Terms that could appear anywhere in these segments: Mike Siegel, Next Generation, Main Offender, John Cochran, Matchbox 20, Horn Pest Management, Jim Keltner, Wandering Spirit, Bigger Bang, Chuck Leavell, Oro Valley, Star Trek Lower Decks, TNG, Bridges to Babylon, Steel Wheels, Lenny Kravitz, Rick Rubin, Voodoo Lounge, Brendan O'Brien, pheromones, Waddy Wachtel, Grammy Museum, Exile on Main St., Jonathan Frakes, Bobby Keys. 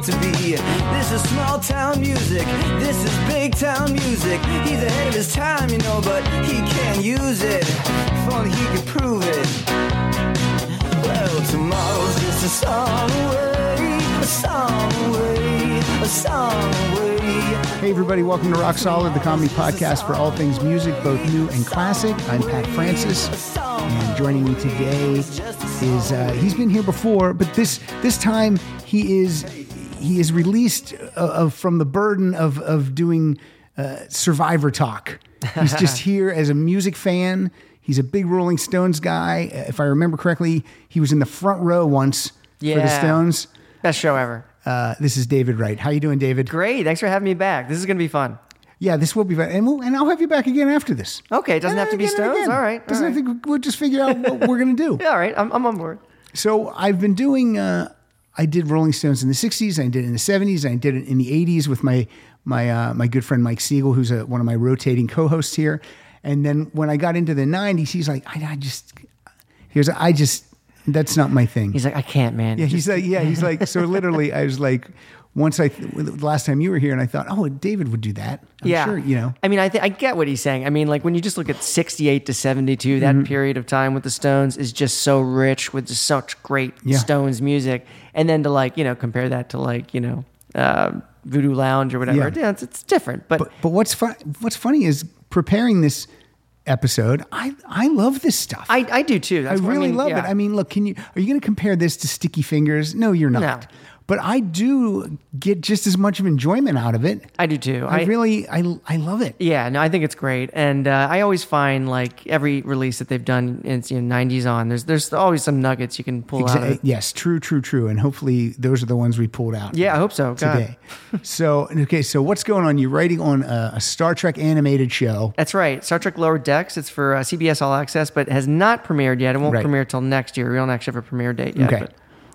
good to be. This is small town music. This is big town music. He's ahead of his time, you know, but he can't use it. If only he could prove it. Well, tomorrow's just a song away, a song away, a song away. Hey everybody, welcome to Rock Solid, the comedy podcast for all things music, both new and classic. I'm Pat Francis, and joining me today is, he's been here before, but this time he is released from the burden of doing Survivor talk. He's just here as a music fan. He's a big Rolling Stones guy. If I remember correctly, he was in the front row once for the Stones. Best show ever. This is David Wright. How you doing, David? Great. Thanks for having me back. This is going to be fun. Yeah, this will be fun. And I'll have you back again after this. Okay. It doesn't have to be Stones. All right. We'll just figure out what we're going to do. Yeah, all right. I'm on board. So I've been doing... I did Rolling Stones in the 60s, I did it in the 70s, I did it in the 80s with my good friend Mike Siegel, who's one of my rotating co-hosts here. And then when I got into the 90s, he's like, that's not my thing. He's like, I can't, man. Yeah, so literally I was like, last time you were here, and I thought, oh, David would do that. I'm sure, you know. I mean, I get what he's saying. I mean, like when you just look at 68 to 72, that period of time with the Stones is just so rich with just such great Stones music. And then to like, you know, compare that to like, you know, Voodoo Lounge or whatever. Yeah, it's different. But what's funny is preparing this episode, I love this stuff. I do too. That's I really love it. I mean, look, are you going to compare this to Sticky Fingers? No, you're not. No. But I do get just as much of enjoyment out of it. I do too. I really love it. Yeah, no, I think it's great. And I always find like every release that they've done in the 90s on, there's always some nuggets you can pull out of it. Yes, true. And hopefully those are the ones we pulled out. Yeah, I hope so. Today. So what's going on? You're writing on a Star Trek animated show. That's right. Star Trek Lower Decks. It's for CBS All Access, but has not premiered yet. It won't premiere till next year. We don't actually have a premiere date yet. Okay.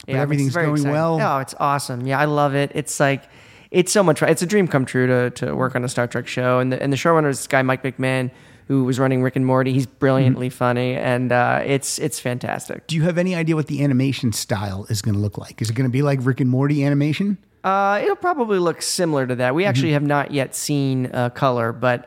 But everything's going well. Oh, it's awesome. Yeah, I love it. It's like, it's so much fun. It's a dream come true to work on a Star Trek show. And the showrunner is this guy, Mike McMahon, who was running Rick and Morty. He's brilliantly funny, and it's fantastic. Do you have any idea what the animation style is going to look like? Is it going to be like Rick and Morty animation? It'll probably look similar to that. We actually have not yet seen color, but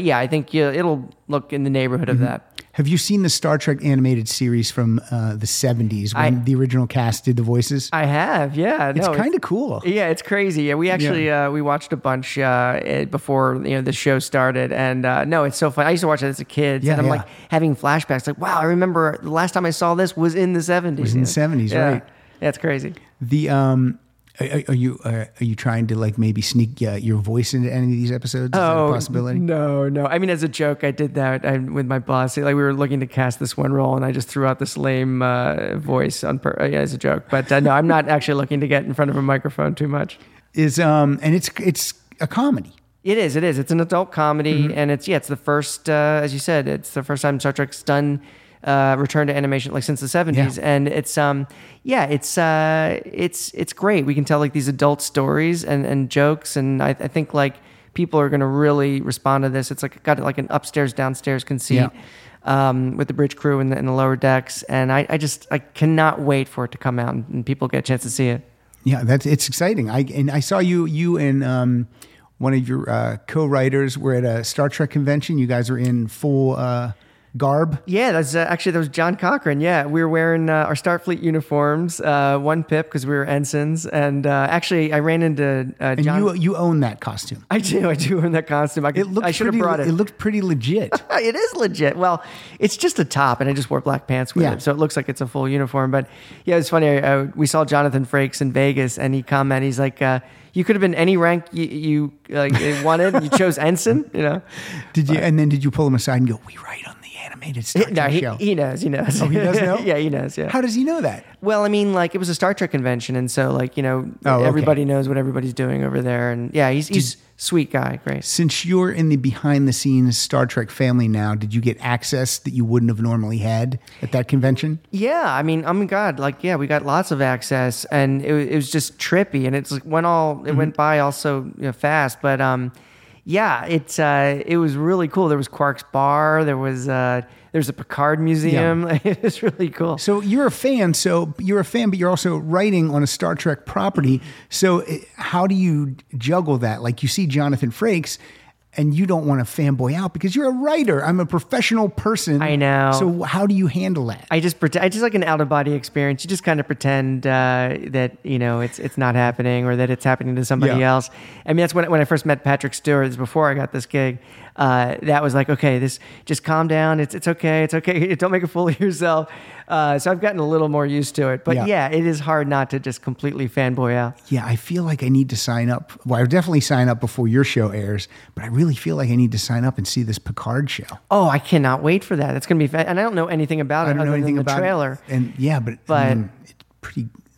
yeah, I think it'll look in the neighborhood of that. Have you seen the Star Trek animated series from the 70s when the original cast did the voices? I have, yeah. No, it's kind of cool. Yeah, it's crazy. Yeah, we actually we watched a bunch before the show started, and no, it's so fun. I used to watch it as a kid, and I'm like having flashbacks. Like, wow, I remember the last time I saw this was in the 70s. Right? Yeah, it's crazy. The Are you trying to like maybe sneak your voice into any of these episodes? Is that a possibility? No. I mean, as a joke, I did that with my boss. Like we were looking to cast this one role, and I just threw out this lame voice as a joke. But no, I'm not actually looking to get in front of a microphone too much. And it's a comedy. It is. It's an adult comedy, and it's the first as you said, it's the first time Star Trek's done return to animation like since the 70s, and it's great. We can tell like these adult stories and jokes, and I think like people are going to really respond to this. It's like got like an upstairs downstairs conceit with the bridge crew and the lower decks, and I cannot wait for it to come out and people get a chance to see it. Yeah, it's exciting. I saw you and one of your co-writers were at a Star Trek convention. You guys were in full garb? Yeah, that was John Cochran. Yeah, we were wearing our Starfleet uniforms, one pip because we were ensigns. And actually, I ran into John. And you own that costume. I do own that costume. I should have brought it. It looked pretty legit. It is legit. Well, it's just a top, and I just wore black pants with it, so it looks like it's a full uniform. But yeah, it's funny. We saw Jonathan Frakes in Vegas, and he commented, he's like, you could have been any rank you wanted. You chose ensign, you know. Did you pull him aside and go, we write on the animated Star Trek show? He knows. Oh, he does know? Yeah, he knows, yeah. How does he know that? Well, I mean, like, it was a Star Trek convention, and so, like, you know, everybody knows what everybody's doing over there. And, yeah, he's sweet guy, great. Since you're in the behind-the-scenes Star Trek family now, did you get access that you wouldn't have normally had at that convention? Yeah, I mean, oh my God, like, yeah, we got lots of access, and it was just trippy, and it went by all so fast, but yeah, it was really cool. There was Quark's Bar. There's a Picard Museum. Yeah. It was really cool. So you're a fan. But you're also writing on a Star Trek property. So how do you juggle that? Like, you see Jonathan Frakes, and you don't want to fanboy out because you're a writer. I'm a professional person. I know. So how do you handle that? I just pretend. It's just like an out of body experience. You just kind of pretend that it's not happening, or that it's happening to somebody else. I mean, that's when I first met Patrick Stewart. This was before I got this gig. That was like, okay, this, just calm down. It's okay. Don't make a fool of yourself. So I've gotten a little more used to it, but yeah, it is hard not to just completely fanboy out. Yeah. I feel like I need to sign up. Well, I'll definitely sign up before your show airs, but I really feel like I need to sign up and see this Picard show. Oh, I cannot wait for that. That's going to be and I don't know anything about it other than the trailer. And yeah, but I mean,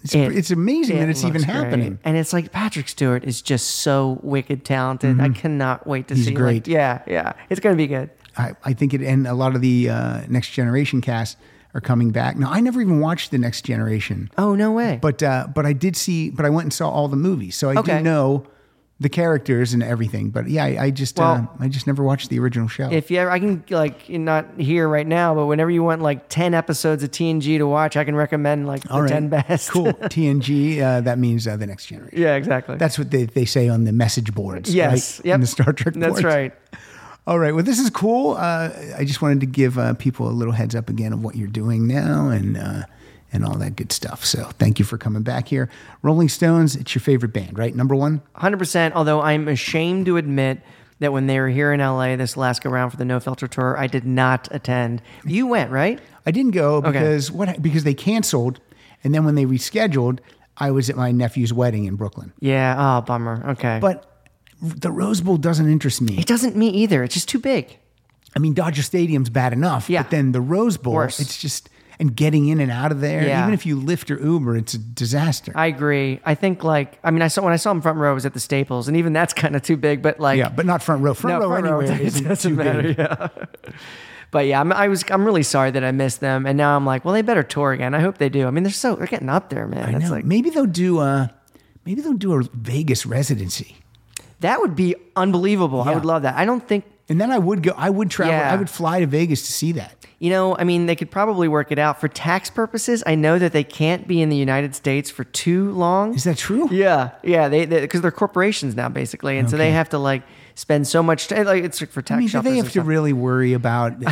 it's amazing that it's even happening. Great. And it's like, Patrick Stewart is just so wicked talented. Mm-hmm. I cannot wait to see. He's great. Like, yeah. It's going to be good. I think it, and a lot of the Next Generation cast are coming back. Now, I never even watched the Next Generation. Oh, no way. But I did see, but I went and saw all the movies. So I do know the characters and everything, but yeah, I just never watched the original show. If you ever, I can, like, not here right now, but whenever you want like 10 episodes of TNG to watch, I can recommend like the 10 best. Cool. TNG, that means the Next Generation. Yeah, exactly. That's what they say on the message boards. Yes. Right? Yep. On the Star Trek boards. That's right. All right. Well, this is cool. I just wanted to give people a little heads up again of what you're doing now and all that good stuff. So thank you for coming back here. Rolling Stones, it's your favorite band, right? Number one? 100%, although I'm ashamed to admit that when they were here in LA this last go round for the No Filter Tour, I did not attend. You went, right? I didn't go because because they canceled, and then when they rescheduled, I was at my nephew's wedding in Brooklyn. Yeah, oh, bummer. Okay. But the Rose Bowl doesn't interest me. It doesn't me either. It's just too big. I mean, Dodger Stadium's bad enough, but then the Rose Bowl, worse. It's just... And getting in and out of there, even if you Lyft or Uber, it's a disaster. I agree. I think when I saw him front row, it was at the Staples, and even that's kind of too big. But but not front row. Front row isn't, doesn't too matter. Big. Yeah. But yeah, I'm really sorry that I missed them, and now I'm like, well, they better tour again. I hope they do. I mean, they're getting up there, man. I know. Like, maybe they'll do a Vegas residency. That would be unbelievable. Yeah. I would love that. I don't think. And then I would go. I would travel. Yeah. I would fly to Vegas to see that. You know, I mean, they could probably work it out for tax purposes. I know that they can't be in the United States for too long. Is that true? Yeah. They because they're corporations now, basically, and so they have to spend so much. It's for tax. I mean, do they have to really worry about?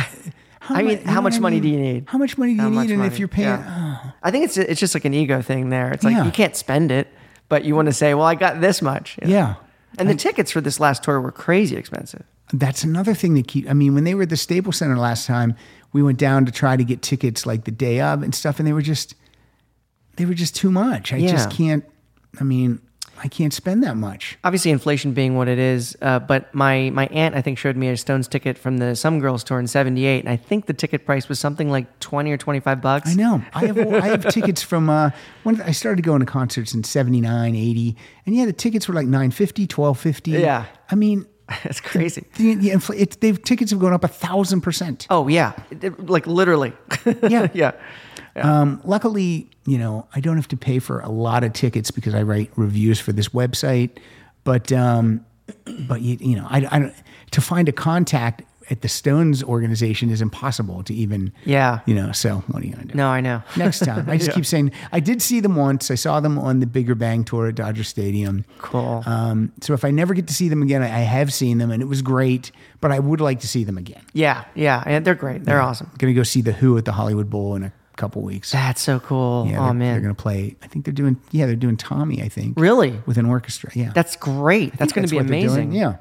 How much money do you need? And if you're paying, I think it's just like an ego thing. There, it's like you can't spend it, but you want to say, well, I got this much. You know? Yeah. And the tickets for this last tour were crazy expensive. That's another thing to keep. I mean, when they were at the Staples Center last time, we went down to try to get tickets like the day of and stuff, and they were just too much. I just can't. I mean, I can't spend that much. Obviously, inflation being what it is, but my aunt, I think, showed me a Stones ticket from the Some Girls tour in '78, and I think the ticket price was something like $20 or $25. I know. I have tickets from when I started going to concerts in '79, '80, and the tickets were like $9.50, $12.50. Yeah, I mean. That's crazy. Tickets have gone up 1,000%. Oh yeah, like literally. Yeah. Luckily, I don't have to pay for a lot of tickets because I write reviews for this website. But I to find a contact at the Stones organization is impossible to even. Yeah. So what are you gonna do? No, I know. Next time, I just keep saying I did see them once. I saw them on the Bigger Bang tour at Dodger Stadium. Cool. So if I never get to see them again, I have seen them and it was great. But I would like to see them again. Yeah, and they're great. They're awesome. I'm gonna go see the Who at the Hollywood Bowl in a couple weeks. That's so cool. Yeah, oh man, they're gonna play. I think they're doing Tommy. I think really with an orchestra. Yeah, that's great. That's gonna be amazing. Yeah.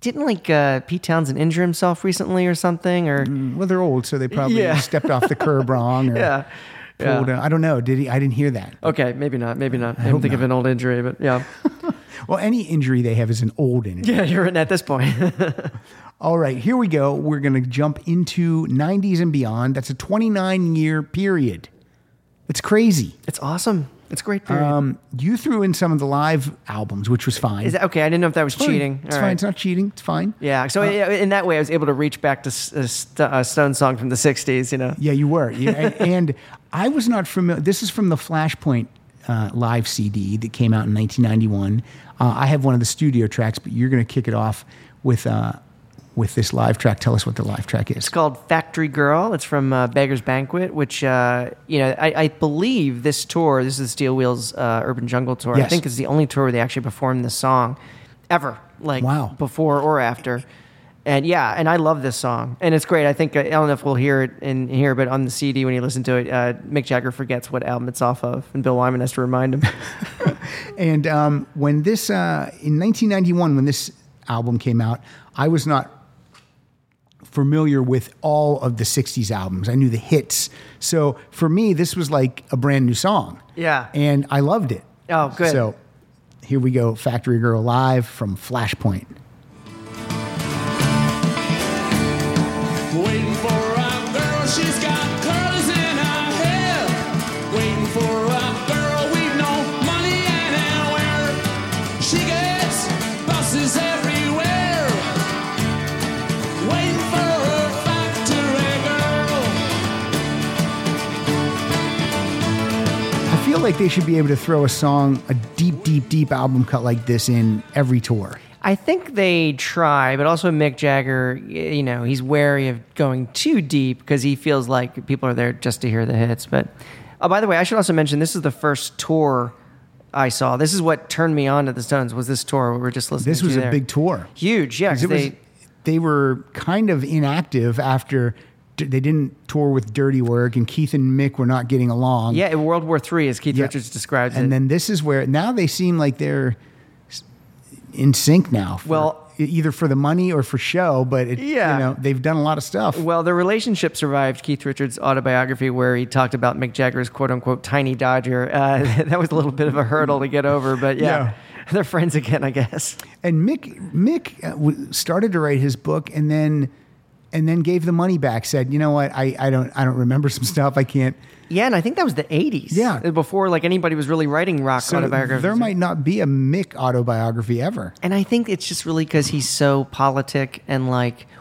Didn't Pete Townsend injure himself recently or something? Or well, they're old, so they probably stepped off the curb wrong. Or pulled I don't know. Did he? I didn't hear that. Okay, maybe not. I don't think of an old injury, but yeah. Well, any injury they have is an old injury. Yeah, you're in at this point. All right, here we go. We're going to jump into 90s and beyond. That's a 29-year period. It's crazy. It's awesome. It's a great period. You threw in some of the live albums, which was fine. Is that, okay, I didn't know if that was cheating. It's fine. It's not cheating. It's fine. Yeah. So in that way, I was able to reach back to a Stone song from the '60s. Yeah, you were. Yeah, and I was not familiar. This is from the Flashpoint live CD that came out in 1991. I have one of the studio tracks, but you're going to kick it off with this live track. Tell us what the live track is. It's called Factory Girl. It's from Beggar's Banquet, which, I believe this tour, this is the Steel Wheels Urban Jungle Tour. Yes. I think it's the only tour where they actually performed this song ever, before or after. And yeah, and I love this song, and it's great. I think I don't know if we'll hear it in here, but on the CD when you listen to it, Mick Jagger forgets what album it's off of, and Bill Wyman has to remind him. And when this in 1991, when this album came out, I was not familiar with all of the 60s albums. I knew the hits, so for me, this was like a brand new song. Yeah, and I loved it. Oh, good. So here we go, Factory Girl live from Flashpoint. Waiting for a girl, she's got curls in her hair. Waiting for a girl with no money and anywhere. She gets buses everywhere. Waiting for a factory girl. I feel like they should be able to throw a song, a deep, deep, deep album cut like this in every tour. I think they try, but also Mick Jagger, he's wary of going too deep because he feels like people are there just to hear the hits. But, by the way, I should also mention this is the first tour I saw. This is what turned me on to the Stones was this tour we were just listening to. This was a big tour. Huge, yeah. They were kind of inactive after they didn't tour with Dirty Work, and Keith and Mick were not getting along. Yeah, in World War III, as Keith Richards describes it. And then this is where, now they seem like they're in sync now, either for the money or for show, but they've done a lot of stuff. Well, their relationship survived Keith Richards' autobiography where he talked about Mick Jagger's quote-unquote tiny Dodger. That was a little bit of a hurdle to get over, but they're friends again, I guess. And Mick started to write his book and then gave the money back, said, you know what, I don't remember some stuff, I can't. Yeah, and I think that was the 80s. Yeah. Before anybody was really writing rock autobiographies. There might not be a Mick autobiography ever. And I think it's just really because he's so politic and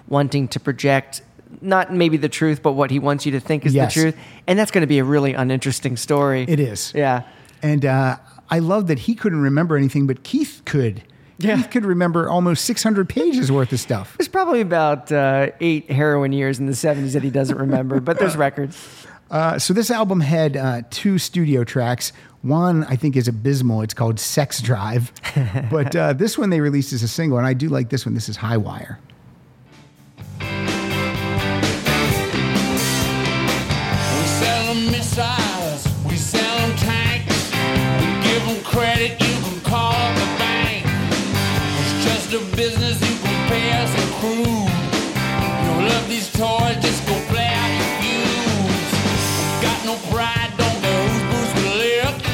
wanting to project not maybe the truth, but what he wants you to think is the truth. And that's going to be a really uninteresting story. It is. Yeah. And I love that he couldn't remember anything, but Keith could. Yeah. He could remember almost 600 pages worth of stuff. There's probably about 8 heroin years in the 70s that he doesn't remember, but there's records. So this album had 2 studio tracks. One, I think, is abysmal. It's called Sex Drive. But this one they released as a single, and I do like this one. This is High Wire. We sell them missiles. We sell them tanks. We give them credit. You can call the bank. It's just a business. You can pay us a crew. You love these toys. Just go play out your pride, don't go booze with lick.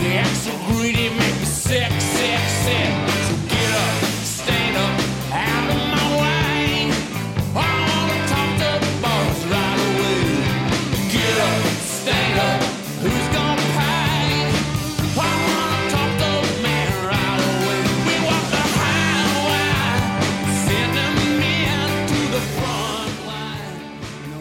We act so greedy, make me sick, sick, sick. So get up, stand up, out of my way. I wanna talk to the boss right away. Get up, stand up, who's gonna pay? I wanna talk to the man right away. We walk the highway, send them men to the front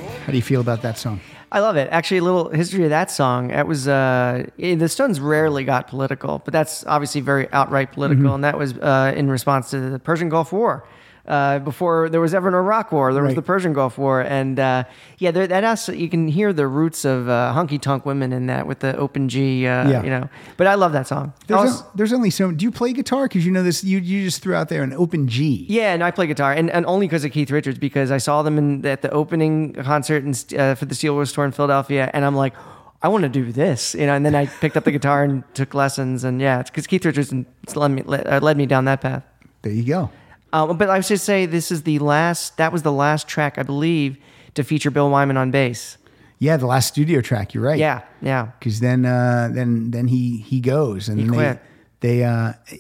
line. How do you feel about that song? I love it. Actually, a little history of that song. That was the Stones rarely got political, but that's obviously very outright political, and that was in response to the Persian Gulf War. Before there was ever an Iraq War, there was the Persian Gulf War, and that also, you can hear the roots of honky tonk women in that with the open G. But I love that song. There's only so. Do you play guitar? Because this, you just threw out there an open G. Yeah, and I play guitar, and only because of Keith Richards, because I saw them at the opening concert for the Steel Wheels tour in Philadelphia, and I'm like, I want to do this, And then I picked up the guitar and took lessons, and it's because Keith Richards led me down that path. There you go. But I should say this is the last track, I believe, to feature Bill Wyman on bass. Yeah, the last studio track, you're right. Yeah, yeah. Because then he goes. And he quit. They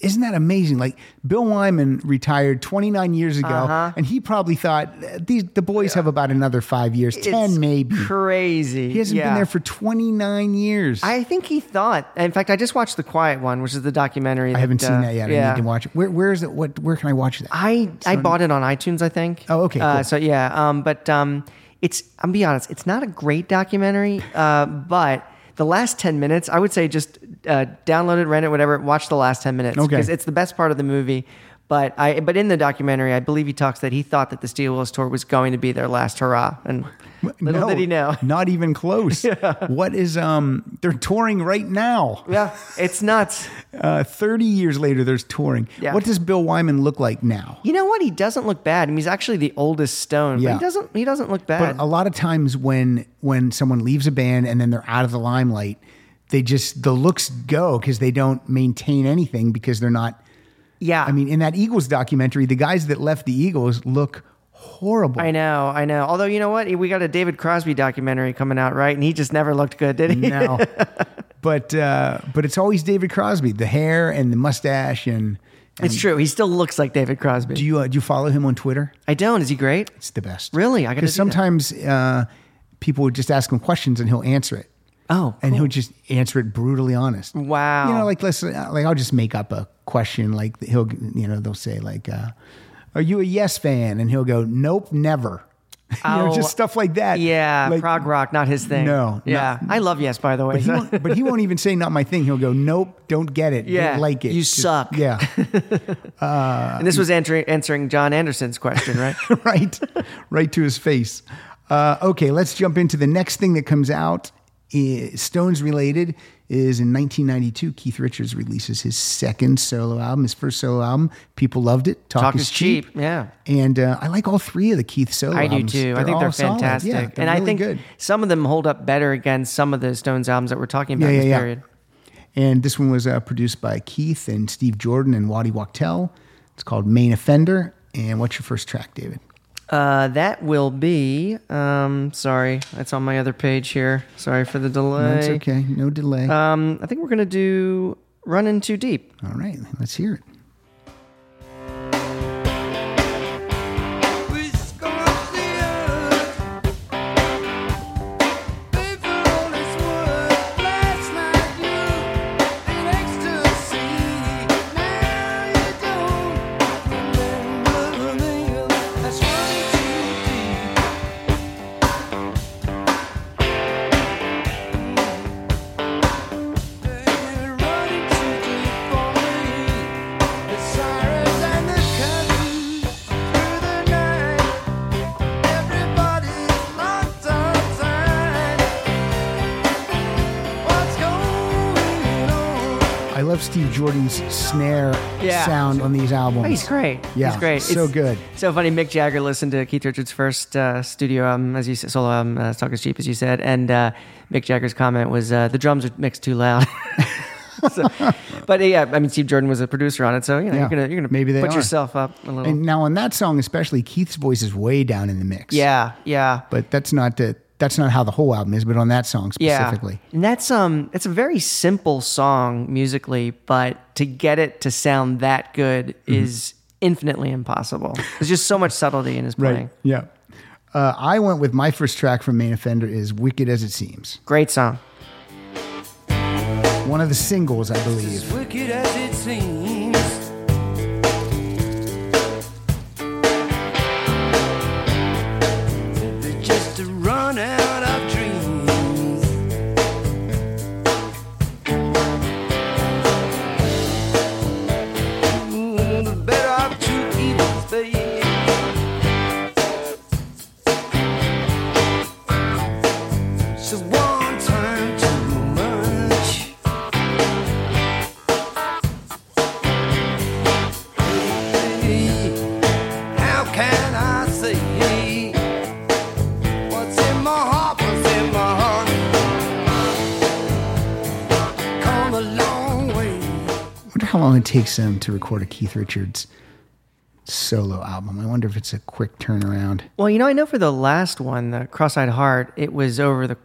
isn't that amazing? Bill Wyman retired 29 years ago, and he probably thought, the boys have about another 5 years, 10 maybe. Crazy. He hasn't been there for 29 years. I think he thought, in fact, I just watched The Quiet One, which is the documentary. I haven't seen that yet. I need to watch it. Where is it? Where can I watch that? I bought it on iTunes, I think. Oh, okay, cool. But I'm going to be honest, it's not a great documentary, but The last 10 minutes, I would say just download it, rent it, whatever, watch the last 10 minutes. Because it's the best part of the movie. But but in the documentary, I believe he talks that he thought that the Steel Wheels tour was going to be their last hurrah. And little did he know. Not even close. Yeah. What is, they're touring right now. Yeah, it's nuts. 30 years later, there's touring. Yeah. What does Bill Wyman look like now? You know what? He doesn't look bad. I mean, he's actually the oldest Stone, but he doesn't look bad. But a lot of times when someone leaves a band and then they're out of the limelight, they just, the looks go because they don't maintain anything because they're not. Yeah. I mean, in that Eagles documentary, the guys that left the Eagles look horrible. I know. Although, you know what? We got a David Crosby documentary coming out, right? And he just never looked good, did he? No. But it's always David Crosby, the hair and the mustache and it's true. He still looks like David Crosby. Do you follow him on Twitter? I don't. Is he great? It's the best. Really? I got to do that. Sometimes people would just ask him questions and he'll answer it. Oh, cool. And he'll just answer it brutally honest. Wow. You know, like, listen, like I'll just make up a question. Like they'll say like, are you a Yes fan? And he'll go, nope, never. Oh, you know, just stuff like that. Yeah. Like, prog rock, not his thing. No. Yeah. I love Yes, by the way. But he won't even say not my thing. He'll go, nope, don't get it. Yeah. Don't like it. You just suck. Yeah. And this was answering John Anderson's question, right? Right to his face. Okay. Let's jump into the next thing that comes out. Stones related is in 1992, Keith Richards releases his second solo album, his first solo album. People loved it. Talk is cheap. Yeah. And I like all three of the Keith solo albums. I do too. I think they're fantastic. Yeah, they're really good. Some of them hold up better against some of the Stones albums that we're talking about in this period. And this one was produced by Keith and Steve Jordan and Waddy Wachtel. It's called Main Offender. And what's your first track, David? That will be, sorry, that's on my other page here. Sorry for the delay. That's okay. No delay. I think we're going to do Running Too Deep. All right. Let's hear it. Steve Jordan's snare sound on these albums. Oh, he's great. Yeah, he's great. So it's good. So funny. Mick Jagger listened to Keith Richards' first studio album, as you said, solo album, Talk Is Cheap, as you said, and Mick Jagger's comment was, the drums are mixed too loud. So, but yeah, I mean, Steve Jordan was a producer on it, so you know, you're gonna put yourself up a little. And now on that song, especially, Keith's voice is way down in the mix. Yeah, yeah. But that's not how the whole album is, but on that song specifically. Yeah. And that's it's a very simple song musically, but to get it to sound that good is infinitely impossible. There's just so much subtlety in his playing. Right. Yeah. I went with my first track from Main Offender is Wicked As It Seems. Great song. One of the singles, I believe. It's as wicked as it seems. Out of dreams. Ooh, the better of two evils, baby. So one time too much. Hey, how can I say? How long it takes them to record a Keith Richards solo album. I wonder if it's a quick turnaround. Well, you know, I know for the last one, the Cross-Eyed Heart, it was over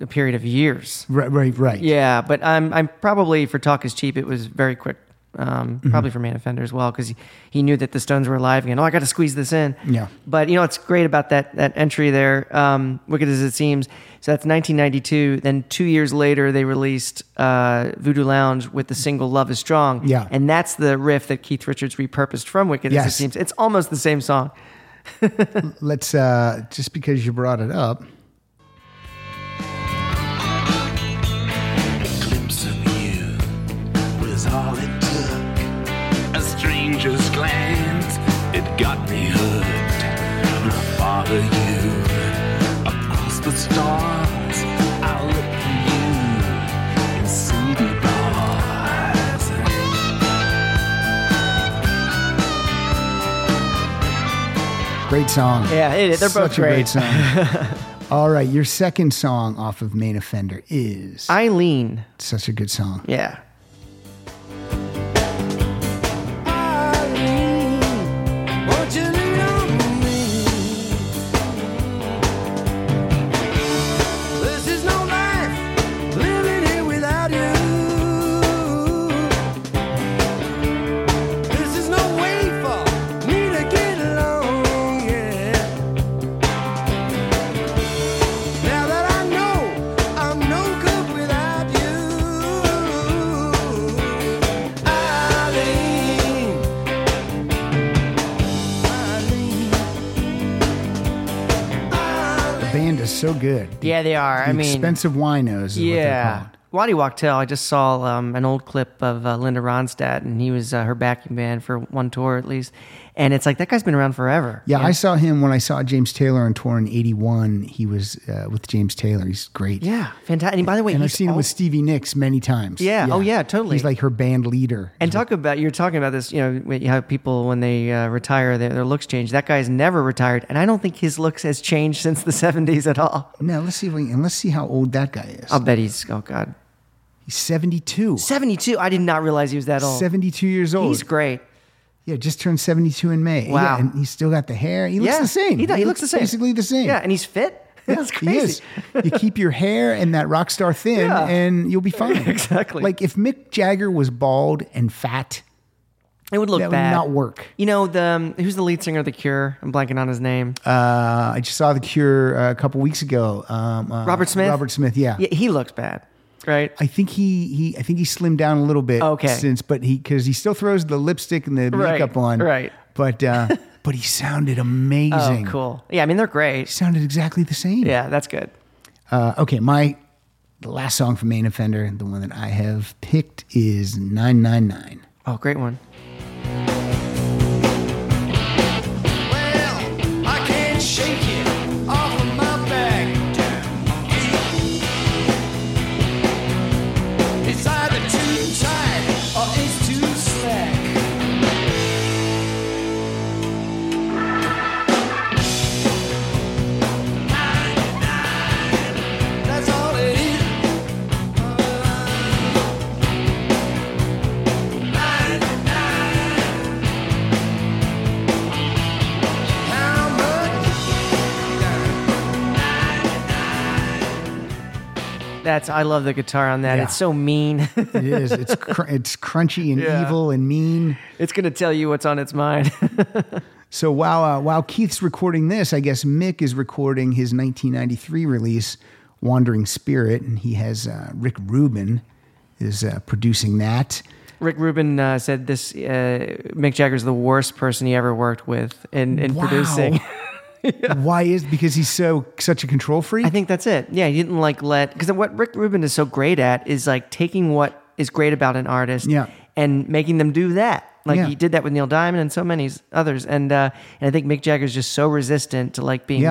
a period of years. Right. Yeah, but I'm probably, for Talk Is Cheap, it was very quick. Probably for Main Offender as well, because he knew that the Stones were alive again. Oh, I got to squeeze this in. Yeah. But, you know, what's great about that entry there, Wicked As It Seems, so that's 1992. Then 2 years later, they released Voodoo Lounge with the single Love Is Strong. Yeah. And that's the riff that Keith Richards repurposed from Wicked As It Seems. It's almost the same song. Let's, just because you brought it up. follow you across the stars. I look for you in city bars. Great song. Yeah, they're such both great. Such a great song. All right, your second song off of Main Offender is Eileen. Such a good song. Yeah. So good. Yeah, they are. Expensive winos is what they're called. Waddy Wachtel, I just saw an old clip of Linda Ronstadt, and he was her backing band for one tour at least. And it's like, that guy's been around forever. Yeah, I saw him when I saw James Taylor on tour in 81. He was with James Taylor. He's great. Yeah, fantastic. And by the way, I've seen him with Stevie Nicks many times. Yeah, oh yeah, totally. He's like her band leader. And you're talking about this, how people, when they retire, their looks change. That guy's never retired. And I don't think his looks has changed since the 70s at all. No, let's see how old that guy is. I'll bet he's, oh God. He's 72. 72? I did not realize he was that old. 72 years old. He's great. Yeah, just turned 72 in May. Wow. Yeah, and he's still got the hair. He looks the same. He looks the same. Basically the same. Yeah, and he's fit. Yeah, that's crazy. You keep your hair and that rock star thin, and you'll be fine. Exactly. Like if Mick Jagger was bald and fat, it would look bad. That would not work. You know, who's the lead singer of The Cure? I'm blanking on his name. I just saw The Cure a couple weeks ago. Robert Smith? Robert Smith, yeah. He looks bad. Right, I think he slimmed down a little bit. Okay. Because he still throws the lipstick and the makeup on. Right, but he sounded amazing. Oh, cool. Yeah, they're great. He sounded exactly the same. Yeah, that's good. Okay, the last song from Main Offender, the one that I have picked is 999. Oh, great one. Well, I can't shake it off of my back. It's either too tight or it's too slack. That's all it is. 99. How much? That's, I love the guitar on that. Yeah. It's so mean. It is. It's it's crunchy and evil and mean. It's going to tell you what's on its mind. So while Keith's recording this, I guess Mick is recording his 1993 release, Wandering Spirit, and he has Rick Rubin is producing that. Rick Rubin said this, Mick Jagger's the worst person he ever worked with in producing. Yeah. Why is because he's such a control freak? I think that's it. Yeah, he didn't because what Rick Rubin is so great at is like taking what is great about an artist and making them do that. Like he did that with Neil Diamond and so many others. And I think Mick Jagger's just so resistant to like being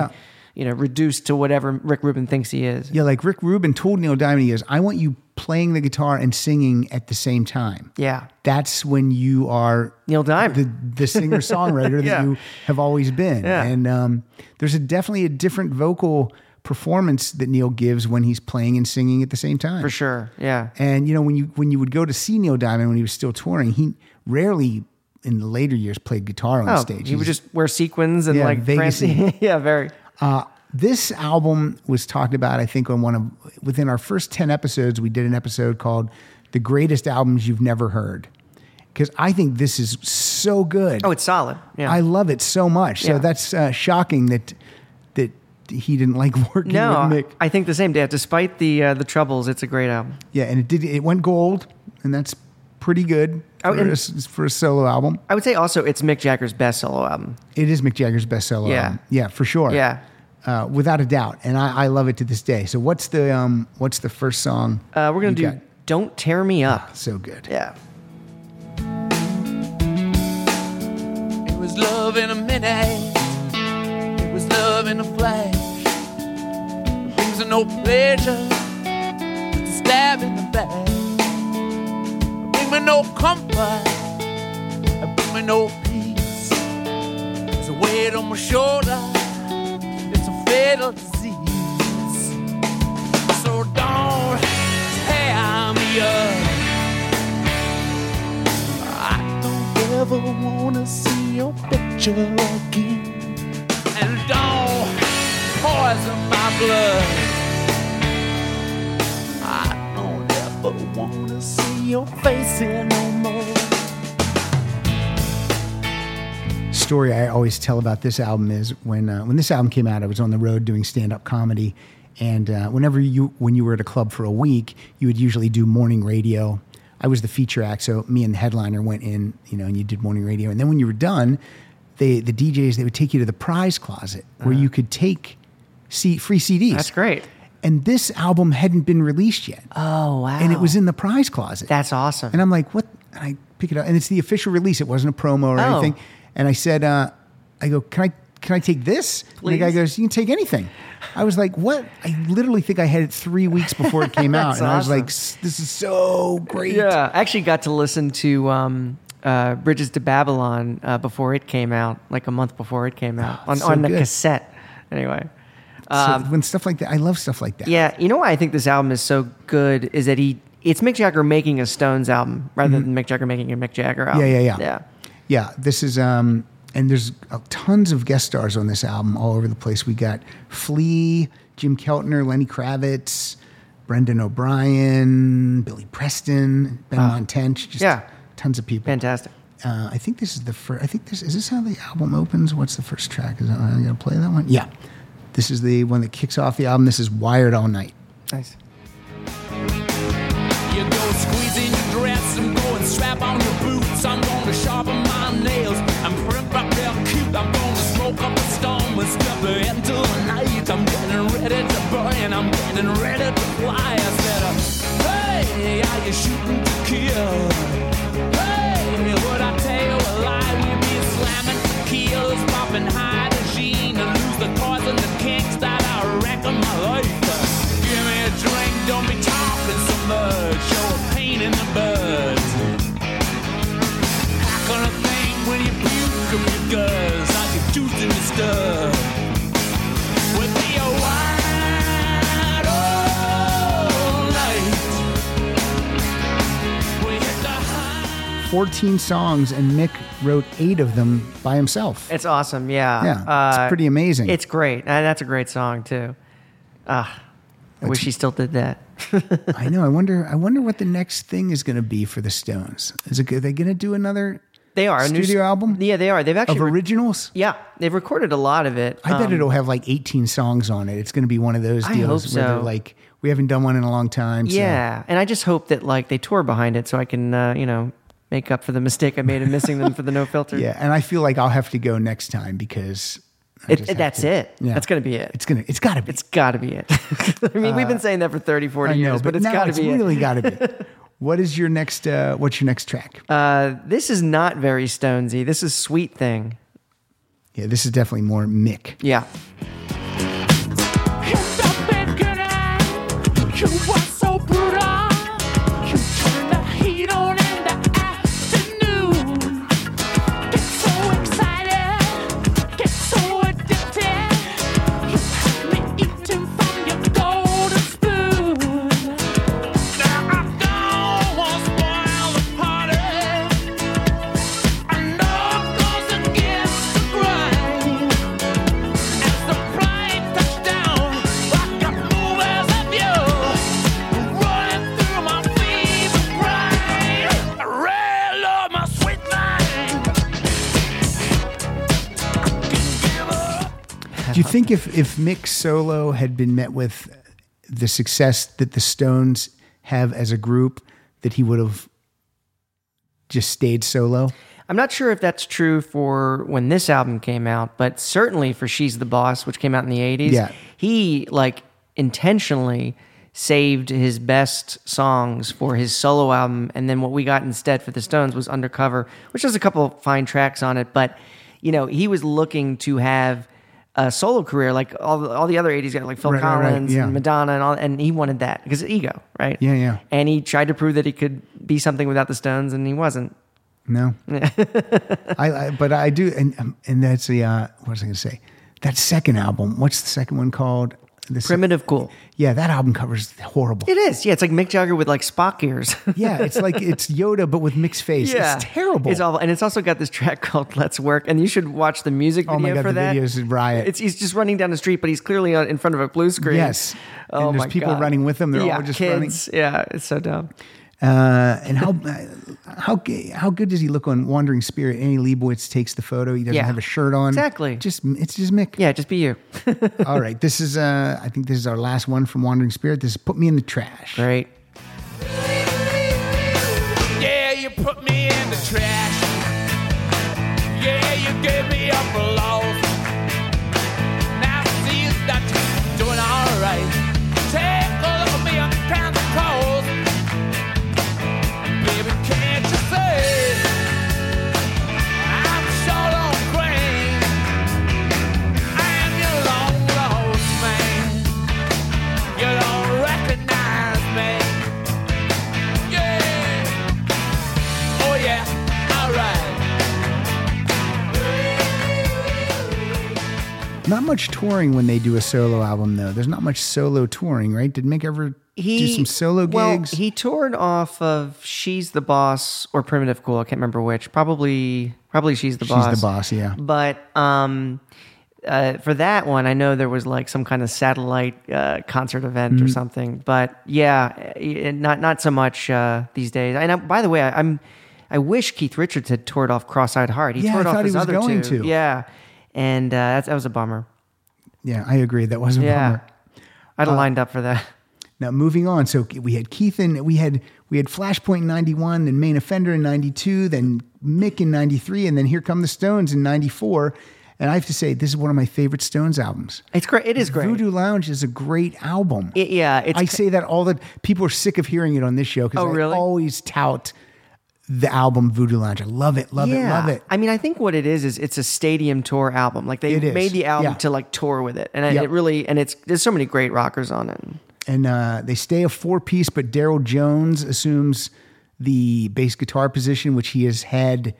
reduced to whatever Rick Rubin thinks he is. Yeah, like Rick Rubin told Neil Diamond, he goes, "I want you playing the guitar and singing at the same time." Yeah. That's when you are Neil Diamond, the singer-songwriter that you have always been. Yeah. And there's definitely a different vocal performance that Neil gives when he's playing and singing at the same time. For sure, yeah. And when you would go to see Neil Diamond when he was still touring, he rarely, in the later years, played guitar on stage. He would just wear sequins and like Vegas-y. Yeah, very. This album was talked about, I think, on within our first 10 episodes, we did an episode called The Greatest Albums You've Never Heard. Because I think this is so good. Oh, it's solid. Yeah. I love it so much. So that's shocking that he didn't like working with Mick. I think the same. Yeah, despite the troubles, it's a great album. Yeah, and it went gold, and that's pretty good for a solo album. I would say also it's Mick Jagger's best solo album. It is Mick Jagger's best solo album. Yeah, for sure. Yeah. Without a doubt, and I love it to this day. So what's the first song? We're gonna do "Don't Tear Me Up." So good. Yeah. It was love in a minute. It was love in no pleasure, it's a stab in the back. It bring me no comfort, it bring me no peace. It's a weight on my shoulder, it's a fatal disease. So don't tear me up, I don't ever wanna see your picture again. And don't poison my blood, I don't ever want to see your face here no more. Story I always tell about this album is when this album came out, I was on the road doing stand-up comedy, and when you were at a club for a week, you would usually do morning radio. I was the feature act, so me and the headliner went in, and you did morning radio. And then when you were done, the DJs, they would take you to the prize closet where you could take free CDs. That's great. And this album hadn't been released yet. Oh, wow. And it was in the prize closet. That's awesome. And I'm like, what? And I pick it up, and it's the official release. It wasn't a promo or anything. And I said, I go, can I take this? Please. And the guy goes, you can take anything. I was like, what? I literally think I had it 3 weeks before it came out. And awesome. I was like, this is so great. Yeah. I actually got to listen to... Bridges to Babylon before it came out, like a month before it came out, on the cassette. Anyway. So when stuff like that, I love stuff like that. Yeah, you know why I think this album is so good is that it's Mick Jagger making a Stones album rather than Mick Jagger making a Mick Jagger album. Yeah, this is, and there's tons of guest stars on this album all over the place. We got Flea, Jim Keltner, Lenny Kravitz, Brendan O'Brien, Billy Preston, Ben Montench. Tons of people. Fantastic. I think this is the first. Is this how the album opens? What's the first track? Is that how I'm going to play that one? Yeah. This is the one that kicks off the album. This is Wired All Night. Nice. You go squeezing your dress. I'm going strap on your boots. I'm going to sharpen my nails. I'm primped up real cute. I'm going to smoke up a storm and step into the night. I'm getting ready to burn. I'm getting ready to fly. I said, hey, are you shooting to kill? Would I tell a lie? We'd be slamming keels, popping high to Gene, and lose the cause and the kinks that I reckon my life. Give me a drink, don't be talking so much. You're a pain in the butt. How can I think when you puke up your guts? Like you're choosing to stuff with the wine. Fourteen songs, and Mick wrote 8 of them by himself. It's awesome, yeah. It's pretty amazing. It's great, and that's a great song too. I wish he still did that. I know. I wonder what the next thing is going to be for the Stones. Are they going to do another? They are studio album. Yeah, they are. They've actually originals. Yeah, they've recorded a lot of it. I bet it'll have like 18 songs on it. It's going to be one of those deals. I hope so. Where they're like, we haven't done one in a long time. So. Yeah, and I just hope that like they tour behind it, so I can make up for the mistake I made in missing them for the No Filter. Yeah, and I feel like I'll have to go next time because that's it. Yeah. That's going to be it. It's got to be it. I mean, we've been saying that for 30, 40 years, but it's got to be it. It's really got to be. What's your next track? This is not very Stonesy. This is Sweet Thing. Yeah, this is definitely more Mick. Yeah. Do you think if Mick's solo had been met with the success that the Stones have as a group, that he would have just stayed solo? I'm not sure if that's true for when this album came out, but certainly for She's the Boss, which came out in the 80s, he like intentionally saved his best songs for his solo album, and then what we got instead for the Stones was Undercover, which has a couple of fine tracks on it, but he was looking to have solo career like all the other 80s guys like Phil Collins yeah. and Madonna and all, and he wanted that because of ego, right? Yeah, yeah. And he tried to prove that he could be something without the Stones, and he wasn't. No. Yeah. But I do, and that's the what was I going to say? That second album. What's the second one called? Primitive Cool. Yeah, that album cover's horrible. It is. Yeah, it's like Mick Jagger with like Spock ears. Yeah, it's like it's Yoda but with Mick's face. Yeah. It's terrible. It's awful. And it's also got this track called Let's Work, and you should watch the music video for that. Oh my God, the video's riot. He's just running down the street, but he's clearly in front of a blue screen. Yes. Oh and there's my people God. Running with him. They're all just kids. Running. Yeah, it's so dumb. And how good does he look on Wandering Spirit? Annie Leibovitz takes the photo. He doesn't have a shirt on. Exactly. It's just Mick. Yeah, just be you. All right. This is, I think this is our last one from Wandering Spirit. This is Put Me in the Trash. Great. Yeah, you put me in the trash. Yeah, you gave me up for loss. Now I see you start doing all right. Take all of me on pounds of coals. Not much touring when they do a solo album, though. There's not much solo touring, right? Did Mick ever do some solo gigs? Well, he toured off of She's the Boss or Primitive Cool. I can't remember which. Probably She's the Boss. She's the Boss, yeah. But for that one, I know there was like some kind of satellite concert event or something. But yeah, not so much these days. And by the way, I wish Keith Richards had toured off Cross-Eyed Heart. He toured off his other two. Yeah, I thought he was going to. Yeah. And that was a bummer. Yeah, I agree. That was a bummer. I'd have lined up for that. Now, moving on. So we had Keith in, we had Flashpoint in 91, then Main Offender in 92, then Mick in 93, and then Here Come the Stones in 94. And I have to say, this is one of my favorite Stones albums. It's great. It is great. Voodoo Lounge is a great album. I say that all the people are sick of hearing it on this show because I always tout the album Voodoo Lounge. I love it, love it. I mean, I think what it is it's a stadium tour album. Like they made the album to like tour with it. And it really, and it's, there's so many great rockers on it. And they stay a four-piece, but Daryl Jones assumes the bass guitar position, which he has had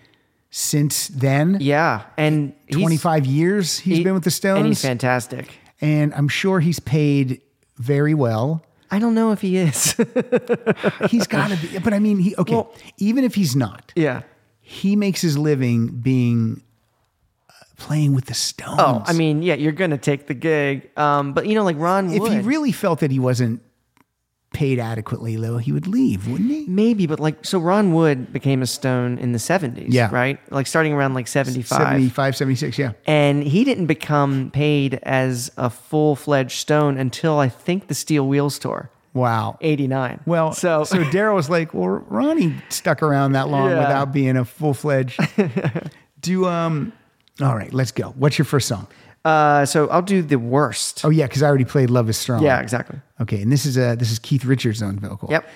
since then. Yeah. And 25 years he's been with the Stones. And he's fantastic. And I'm sure he's paid very well. I don't know if he is. He's got to be. But I mean, even if he's not, he makes his living playing with the Stones. Oh, I mean, yeah, you're going to take the gig. But, you know, like Ron Wood. If he really felt that he wasn't paid adequately, though, he would leave, wouldn't he? Maybe, but like, so Ron Wood became a Stone in the 70s, right? Like starting around like 75, 76, yeah. And he didn't become paid as a full-fledged Stone until I think the Steel Wheels tour. Wow. 89. Well, so Daryl was like, well, Ronnie stuck around that long without being a full-fledged. All right, let's go. What's your first song? So I'll do the worst. Oh yeah, because I already played "Love Is Strong." Yeah, exactly. Okay, and this is Keith Richards on vocal. Yep.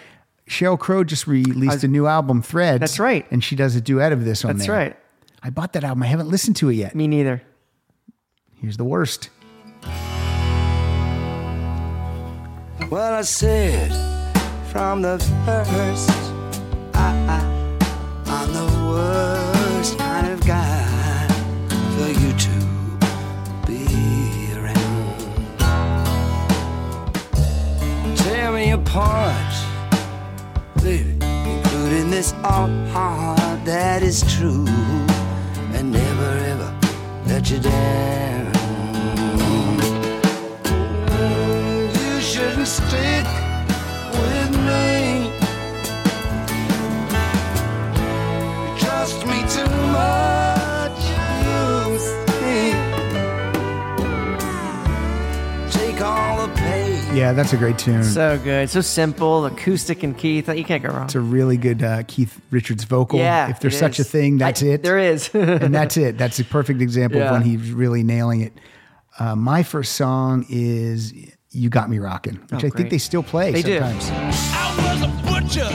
Sheryl Crow just released a new album, Threads. That's right. And she does a duet of this on there. That's right. I bought that album. I haven't listened to it yet. Me neither. Here's the worst. Well, I said from the first, I'm the worst kind of guy for you to. Tear me apart, baby, including this all heart that is true, and never ever let you down. You shouldn't stick with me. You trust me too much, you think. Take all the pain. Yeah, that's a great tune. So good. So simple, acoustic and Keith. You can't go wrong. It's a really good Keith Richards vocal. Yeah, if there's such a thing, that's it. There is. And that's it. That's a perfect example of when he's really nailing it. My first song is You Got Me Rockin', which I think they still play sometimes. They do. I was a butcher.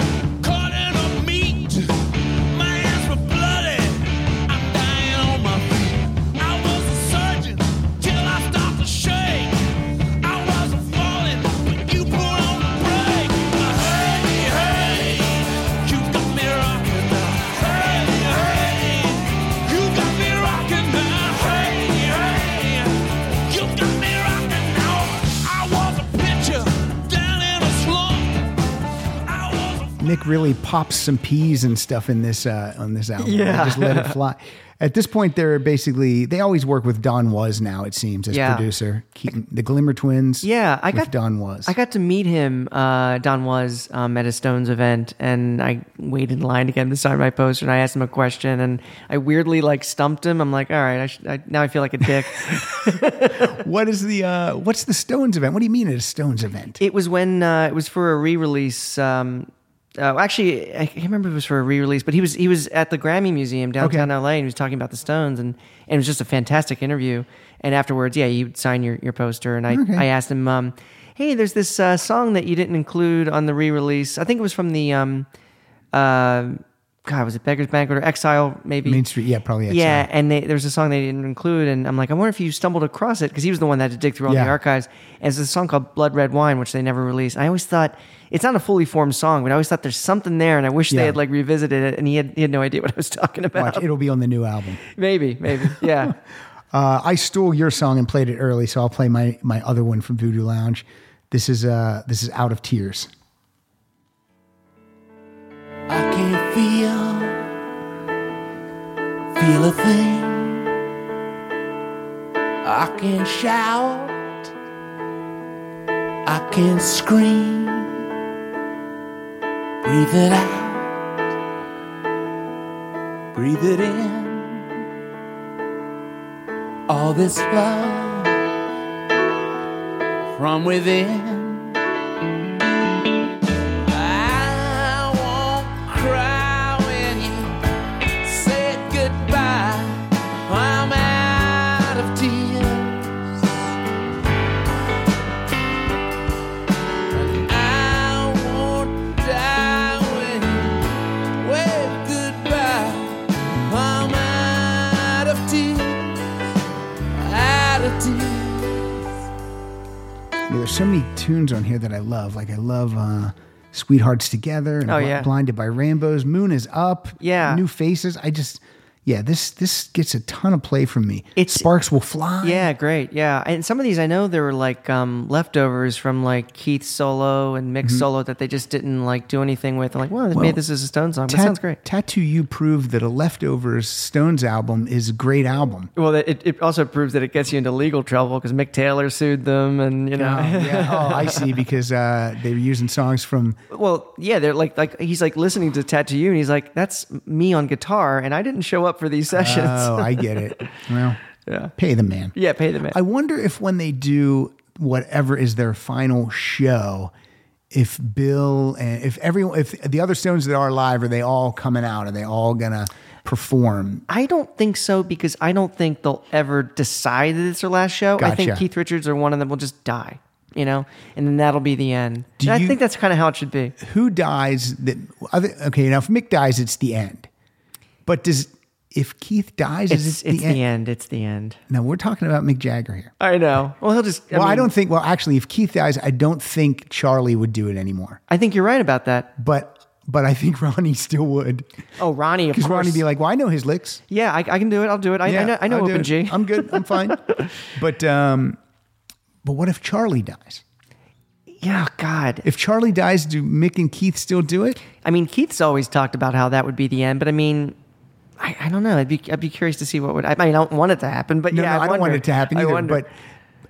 Nick really pops some peas and stuff in this on this album. Yeah, they just let it fly. At this point, they're basically they always work with Don Was now. It seems as producer, the Glimmer Twins. Yeah, I got Don Was. I got to meet him, Don Was, at a Stones event, and I waited in line to get him to sign my poster. And I asked him a question, and I weirdly like stumped him. I'm like, all right, now I feel like a dick. What's the Stones event? What do you mean at a Stones event? It was when it was for a re-release. Actually, I can't remember if it was for a re-release, but he was at the Grammy Museum downtown LA, and he was talking about the Stones, and it was just a fantastic interview. And afterwards, he would sign your poster, and I asked him, hey, there's this song that you didn't include on the re-release. I think it was from the, was it Beggar's Banquet or Exile, maybe? Main St., probably Exile. Yeah, and there was a song they didn't include, and I'm like, I wonder if you stumbled across it, because he was the one that had to dig through all the archives. And it's a song called Blood Red Wine, which they never released. I always thought, it's not a fully formed song, but I always thought there's something there, and I wish they had like revisited it, and he had no idea what I was talking about. Watch, it'll be on the new album. Maybe, yeah. I stole your song and played it early, so I'll play my other one from Voodoo Lounge. This is Out of Tears. I can't feel a thing. I can't shout, I can't scream. Breathe it out, breathe it in. All this love from within. There's so many tunes on here that I love. Like I love Sweethearts Together and Blinded by Rambo's, Moon is Up, New Faces. I just this gets a ton of play from me. Sparks Will Fly. Yeah, great. Yeah. And some of these I know there were like leftovers from like Keith's solo and Mick's solo that they just didn't like do anything with. I'm like, well, they made this as a Stones song. That sounds great. Tattoo You proved that a leftovers Stones album is a great album. Well, it also proves that it gets you into legal trouble because Mick Taylor sued them and, you know. Oh, I see, because they were using songs from... Well, yeah, they're like he's like listening to Tattoo You and he's like, that's me on guitar and I didn't show up for these sessions. Oh, I get it. Well, pay the man. Yeah, pay the man. I wonder if when they do whatever is their final show, if Bill and if the other Stones that are alive, are they all coming out? Are they all gonna perform? I don't think so, because I don't think they'll ever decide that it's their last show. Gotcha. I think Keith Richards or one of them will just die, you know, and then that'll be the end. I think that's kind of how it should be. Who dies? Now if Mick dies, it's the end. But if Keith dies, it's the end. No, we're talking about Mick Jagger here. I know. Well, he'll just... Actually, if Keith dies, I don't think Charlie would do it anymore. I think you're right about that. But I think Ronnie still would. Oh, Ronnie, of course. Because Ronnie'd be like, well, I know his licks. Yeah, I can do it. I'll do it. I know Open G. I'm good. I'm fine. But what if Charlie dies? Yeah, God. If Charlie dies, do Mick and Keith still do it? I mean, Keith's always talked about how that would be the end, but I mean... I don't know. I'd be curious to see what would. I mean, I don't want it to happen, but I don't want it to happen either. But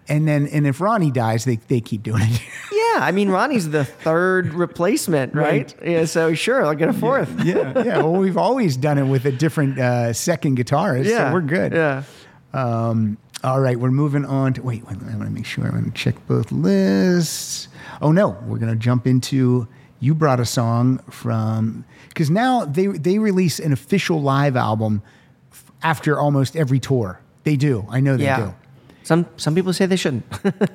and if Ronnie dies, they keep doing it. Yeah, I mean, Ronnie's the third replacement, right? Yeah, so sure, I'll get a fourth. Yeah. Well, we've always done it with a different second guitarist, so we're good. Yeah. All right, we're moving on to. Wait, I want to make sure. I'm going to check both lists. Oh no, we're going to jump into. You brought a song from... Because now they release an official live album after almost every tour. They do. I know they do. Some people say they shouldn't.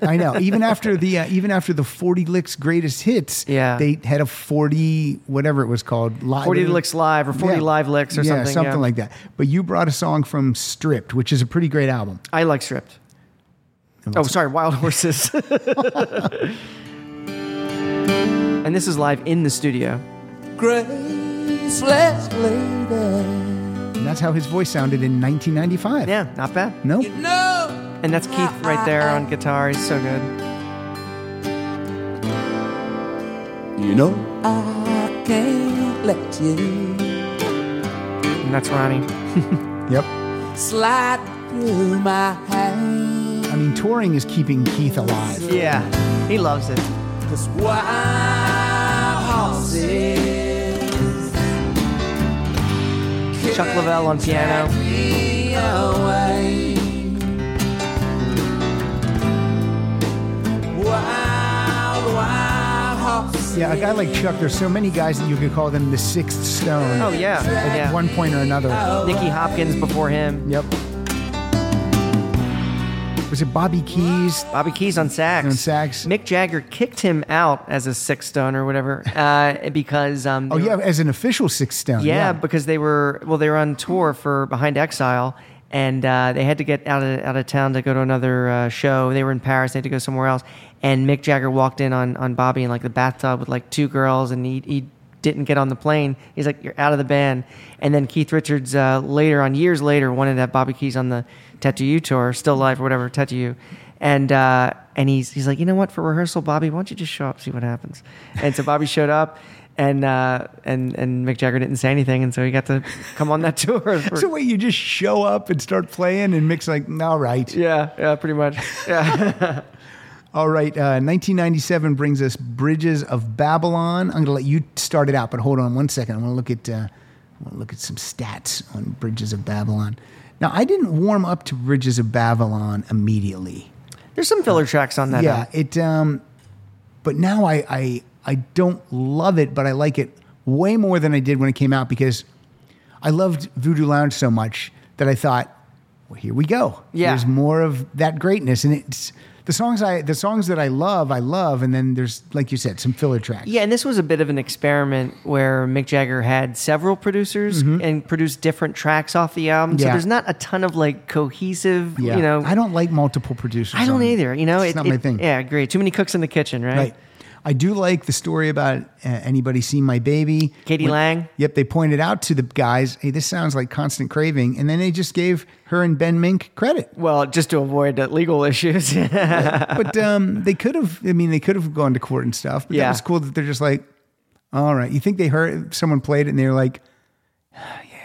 I know. Even after the 40 Licks Greatest Hits, they had a 40 whatever it was called live. 40 Licks Live or 40 Live Licks or something. Something like that. But you brought a song from Stripped, which is a pretty great album. I like Stripped. Wild Horses. And this is live in the studio. Graceless lady. And that's how his voice sounded in 1995. Yeah, not bad. No. You know, and that's Keith right there on guitar. He's so good. You know, I can't let you. And that's Ronnie. Yep. Slide through my hand. I mean, touring is keeping Keith alive. Yeah, he loves it. 'Cause wild horses. Chuck Leavell on piano. Yeah, a guy like Chuck, there's so many guys that you could call them the sixth stone. Oh, yeah. At one point or another. Nicky Hopkins before him. Yep. Was it Bobby Keys? Bobby Keys on sax. Mick Jagger kicked him out as a sixth stone or whatever because... as an official sixth stone. Yeah, because they were on tour for Behind Exile, and they had to get out of town to go to another show. They were in Paris. They had to go somewhere else. And Mick Jagger walked in on Bobby in like the bathtub with like two girls, and he didn't get on the plane. He's like, "You're out of the band." And then Keith Richards years later, wanted to have Bobby Keys on the Tattoo You tour, Still Live or whatever, Tattoo You. And he's like, "You know what? For rehearsal, Bobby, why don't you just show up, see what happens?" And so Bobby showed up. And Mick Jagger didn't say anything, and so he got to come on that tour. So wait, you just show up and start playing, and Mick's like, "All right." Yeah, pretty much. Yeah. All right, 1997 brings us Bridges of Babylon. I'm going to let you start it out, but hold on one second. I want to look at some stats on Bridges of Babylon. Now, I didn't warm up to Bridges of Babylon immediately. There's some filler tracks on that. Yeah, but now I don't love it, but I like it way more than I did when it came out, because I loved Voodoo Lounge so much that I thought, well, here we go. Yeah. There's more of that greatness. And it's the songs that I love. And then there's, like you said, some filler tracks. Yeah, and this was a bit of an experiment where Mick Jagger had several producers and produced different tracks off the album. So there's not a ton of like cohesive, I don't like multiple producers. I don't either. It's not my thing. Yeah, agree. Too many cooks in the kitchen, right? Right. I do like the story about Anybody Seen My Baby? Katie Lang. Yep, they pointed out to the guys, "Hey, this sounds like Constant Craving," and then they just gave her and Ben Mink credit. Well, just to avoid legal issues. But they could have gone to court and stuff, but that was cool that they're just like, all right. You think they heard someone played it and they're like, yeah,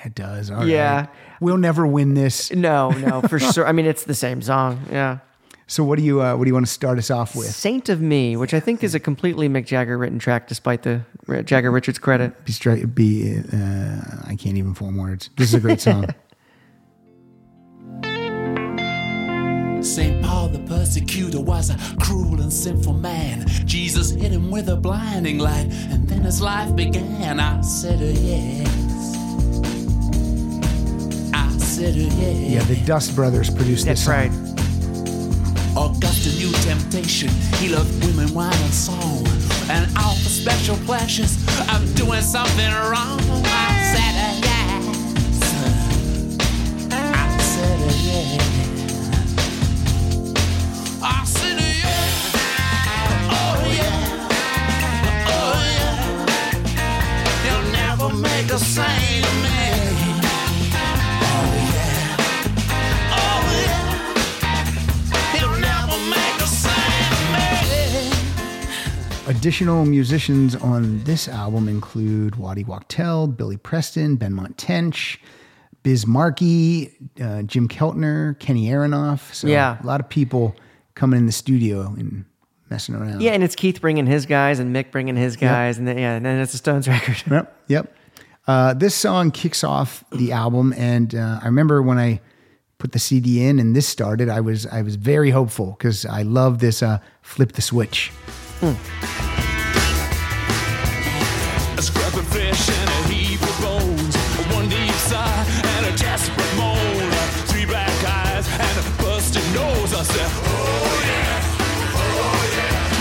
it does. All right. We'll never win this. No, for sure. I mean, it's the same song, yeah. So what do you want to start us off with? "Saint of Me," which I think is a completely Mick Jagger written track, despite the Jagger Richards credit. I can't even form words. This is a great song. St. Paul the persecutor was a cruel and sinful man. Jesus hit him with a blinding light, and then his life began. I said, yes. I said, yes. Yeah, the Dust Brothers produced this song. That's right. August, a new temptation. He loved women, wine, and song. And all the special pleasures of doing something wrong. I said a yes. I said a yes. I said a yes. Oh yeah. Oh yeah. You'll never make a saint of me. Oh yeah. Oh yeah. Additional musicians on this album include Waddy Wachtel, Billy Preston, Ben Montench, Biz Markie, Jim Keltner, Kenny Aronoff. So a lot of people coming in the studio and messing around. Yeah, and it's Keith bringing his guys and Mick bringing his guys, and then it's a Stones record. Yep. This song kicks off the album, and I remember when I put the CD in and this started, I was very hopeful because I love this Flip the Switch. A scrubbing fish and a heap of bones, one deep sigh and a desperate moan, three black eyes and a busted nose. I said, oh yeah,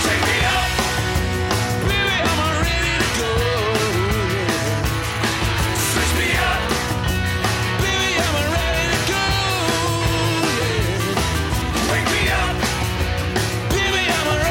take me out, baby, I'm ready to go. Switch me up, baby, I'm ready to go. Wake me up, baby, I'm ready.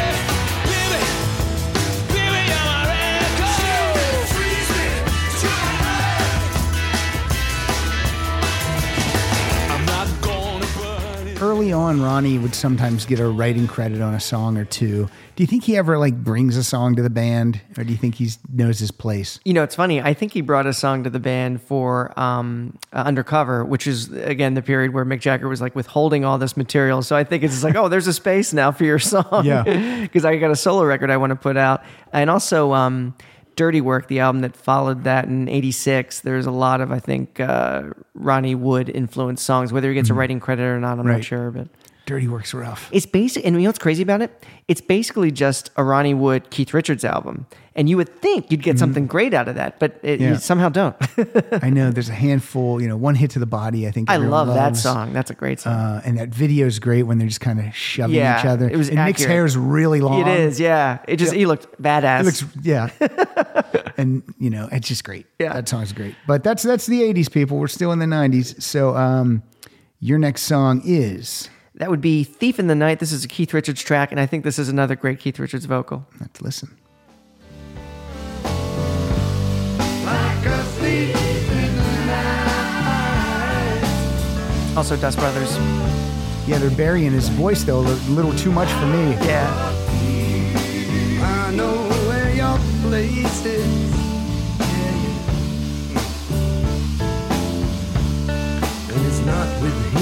Early on and Ronnie would sometimes get a writing credit on a song or two. Do you think he ever like brings a song to the band, or do you think he knows his place? You know, it's funny. I think he brought a song to the band for Undercover, which is, again, the period where Mick Jagger was like withholding all this material. So I think it's just like, oh, there's a space now for your song. Yeah. Because I got a solo record I want to put out. And also... Dirty Work, the album that followed that in '86, there's a lot of, I think, Ronnie Wood influenced songs. Whether he gets a writing credit or not, I'm not sure. But Dirty Work's rough. It's basic, and you know what's crazy about it? It's basically just a Ronnie Wood, Keith Richards album. And you would think you'd get something great out of that, but you somehow don't. I know. There's a handful, you know, One Hit to the Body, I think. I love that song. That's a great song. And that video's great when they're just kind of shoving each other. It was and accurate. Mick's hair is really long. It is, yeah. It just, he looked badass. It looks, and, you know, it's just great. Yeah. That song's great. But that's the 80s, people. We're still in the 90s. So your next song is... That would be Thief in the Night. This is a Keith Richards track, and I think this is another great Keith Richards vocal. Let's listen. Like a thief in the night. Also Dust Brothers. Yeah, they're burying his voice, though, a little too much for me. Yeah. I know where your place is. Yeah. And it's not with him.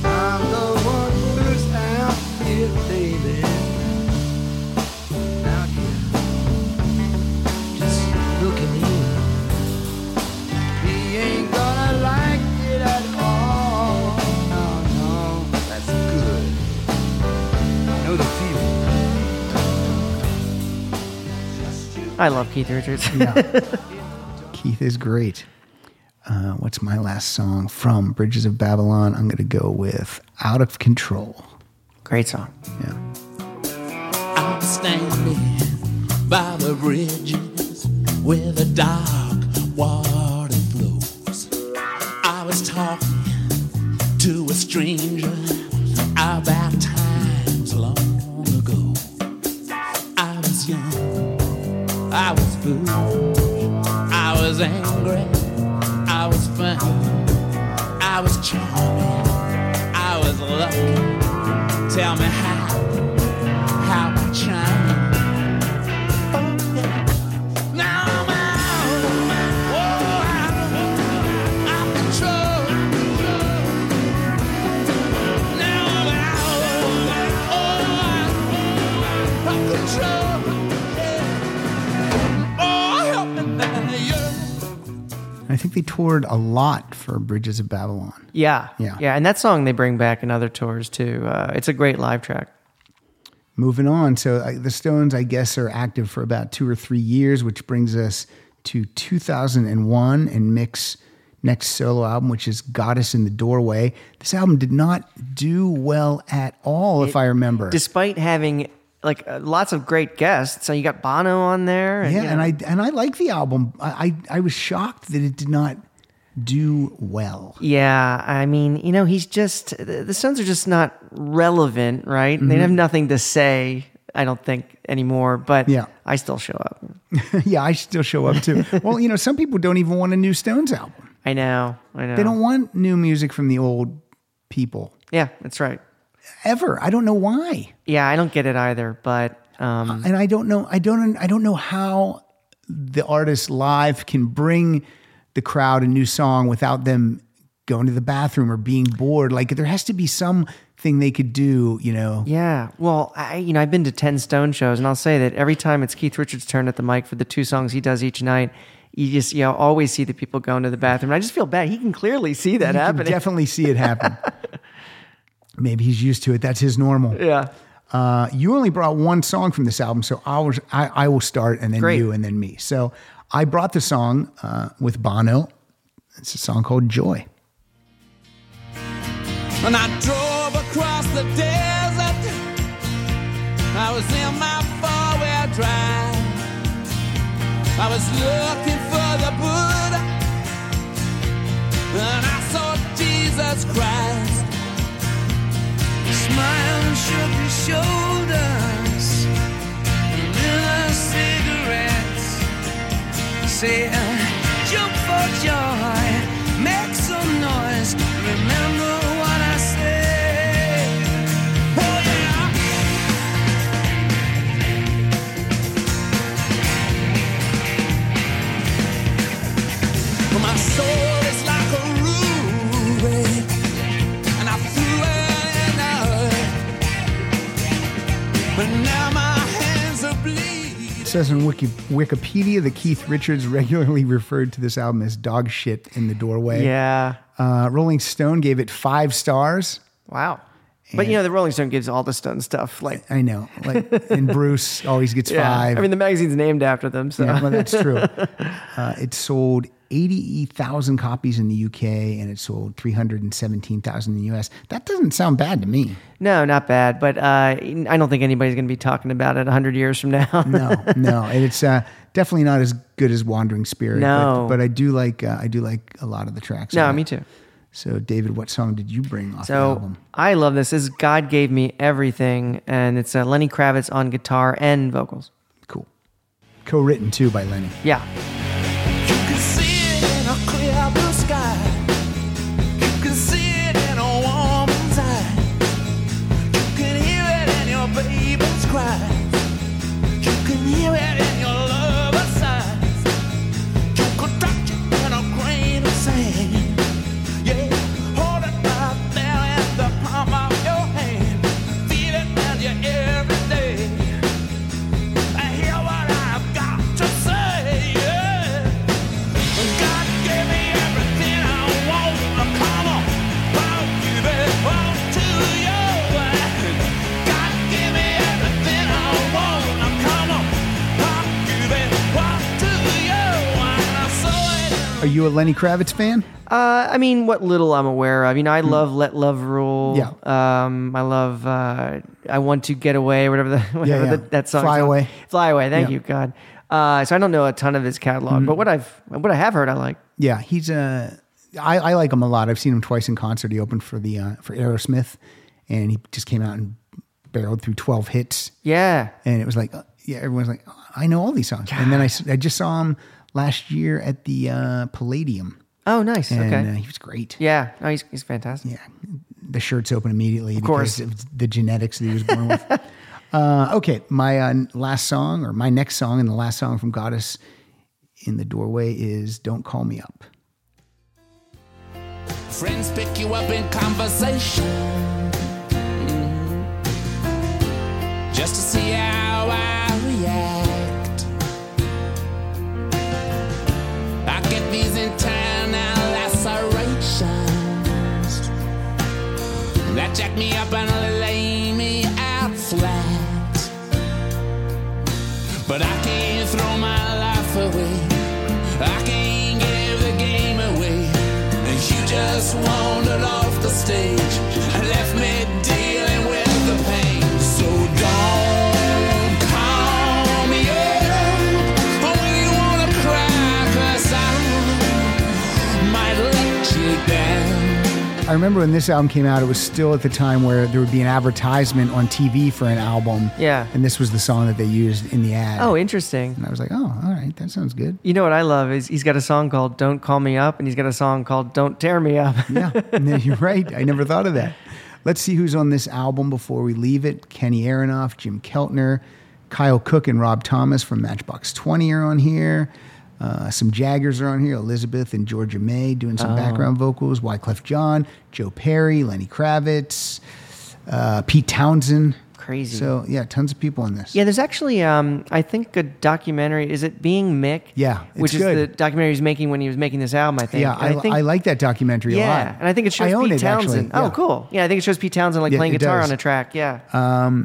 I'm the one who's out here, baby. Out here, just looking in. He ain't gonna like it at all. No, no, that's good. I know the feeling. Just you. I love Keith Richards. Yeah. Keith is great. What's my last song from Bridges of Babylon? I'm going to go with Out of Control. Great song. Yeah. I'm standing by the bridges where the dark water flows. I was talking to a stranger about times long ago. I was young, I was foolish, I was angry. I was fun, I was charming, I was lucky. Tell me how I charmed. Oh yeah. Now I'm out, out of control. Now I'm out of control. I think they toured a lot for Bridges of Babylon. Yeah. Yeah. And that song they bring back in other tours too. It's a great live track. Moving on. So the Stones, I guess, are active for about 2 or 3 years, which brings us to 2001 and Mick's next solo album, which is Goddess in the Doorway. This album did not do well at all, if I remember. Despite having... like lots of great guests. So you got Bono on there. And, you know. And I like the album. I was shocked that it did not do well. Yeah, I mean, you know, he's just, the Stones are just not relevant, right? Mm-hmm. They have nothing to say, I don't think, anymore, but yeah. I still show up. Yeah, I still show up too. Well, you know, some people don't even want a new Stones album. I know. They don't want new music from the old people. Yeah, that's right. Ever. I don't know why. Yeah, I don't get it either, but and I don't know how the artist live can bring the crowd a new song without them going to the bathroom or being bored. Like there has to be something they could do, you know. Yeah. Well, I've been to 10 Stone shows, and I'll say that every time it's Keith Richards' turn at the mic for the 2 songs he does each night, you just, you know, always see the people going to the bathroom. I just feel bad. He can clearly see that happening. Can definitely see it happen. Maybe he's used to it. That's his normal. Yeah. You only brought 1 song from this album, so I will start, and then Great. You, and then me. So I brought the song with Bono. It's a song called Joy. And I drove across the desert. I was in my 4-wheel drive. I was looking for the Buddha, and I saw Jesus Christ. Smile and shook his shoulders, and then a cigarette, saying, jump for joy, make some noise, remember what I said. says on Wikipedia that Keith Richards regularly referred to this album as dog shit in the doorway. Yeah. Rolling Stone gave it 5 stars. Wow. But, you know, the Rolling Stone gives all the Stone stuff. Like I know. Like, and Bruce always gets 5. I mean, the magazine's named after them, so. Yeah, well, that's true. It sold 80,000 copies in the UK, and it sold 317,000 in the US. That doesn't sound bad to me. No, not bad. But I don't think anybody's going to be talking about it 100 years from now. No. And it's definitely not as good as Wandering Spirit. No. But I do like a lot of the tracks. No, me too. So, David, what song did you bring off the album? I love this. This is God Gave Me Everything, and it's Lenny Kravitz on guitar and vocals. Cool. Co-written, too, by Lenny. Yeah. You can see it in a clear blue sky. You can see it in a woman's eye. You can hear it in your baby's cry. You can hear it in your lover's sighs. You could touch it in a grain of sand. Are you a Lenny Kravitz fan? I mean, what little I'm aware of. You know, I love Let Love Rule. Yeah. I love I Want to Get Away, whatever that song is. Fly Away. Fly Away, thank you, God. So I don't know a ton of his catalog, but what I have heard, I like. Yeah, he's I like him a lot. I've seen him twice in concert. He opened for the for Aerosmith, and he just came out and barreled through 12 hits. Yeah. And it was like, everyone's like, oh, I know all these songs. God. And then I just saw him last year at the Palladium. Oh, nice. And, okay. He was great. Yeah. Oh, he's fantastic. Yeah. The shirt's open immediately because of the genetics that he was born with. Okay. My my next song and the last song from Goddess in the Doorway is Don't Call Me Up. Friends pick you up in conversation just to see how I react. I get these internal lacerations that jack me up and lay me out flat. But I can't throw my life away. I can't give the game away. And you just wandered off the stage and left me dealing with the pain. So don't. I remember when this album came out, it was still at the time where there would be an advertisement on TV for an album. Yeah. And this was the song that they used in the ad. Oh, interesting. And I was like, oh, all right, that sounds good. You know what I love is he's got a song called Don't Call Me Up, and he's got a song called Don't Tear Me Up. Yeah, and you're right. I never thought of that. Let's see who's on this album before we leave it. Kenny Aronoff, Jim Keltner, Kyle Cook, and Rob Thomas from Matchbox 20 are on here. Some Jaggers are on here, Elizabeth and Georgia May doing some background vocals, Wyclef Jean, Joe Perry, Lenny Kravitz, Pete Townsend. Crazy. So, yeah, tons of people on this. Yeah, there's actually, I think, a documentary. Is it Being Mick? Yeah, it's which good. Is the documentary he's making when he was making this album, I think. Yeah, I like that documentary a lot. Yeah, and I think it shows Pete Townsend. Yeah. Oh, cool. Yeah, I think it shows Pete Townsend playing guitar on a track. Yeah.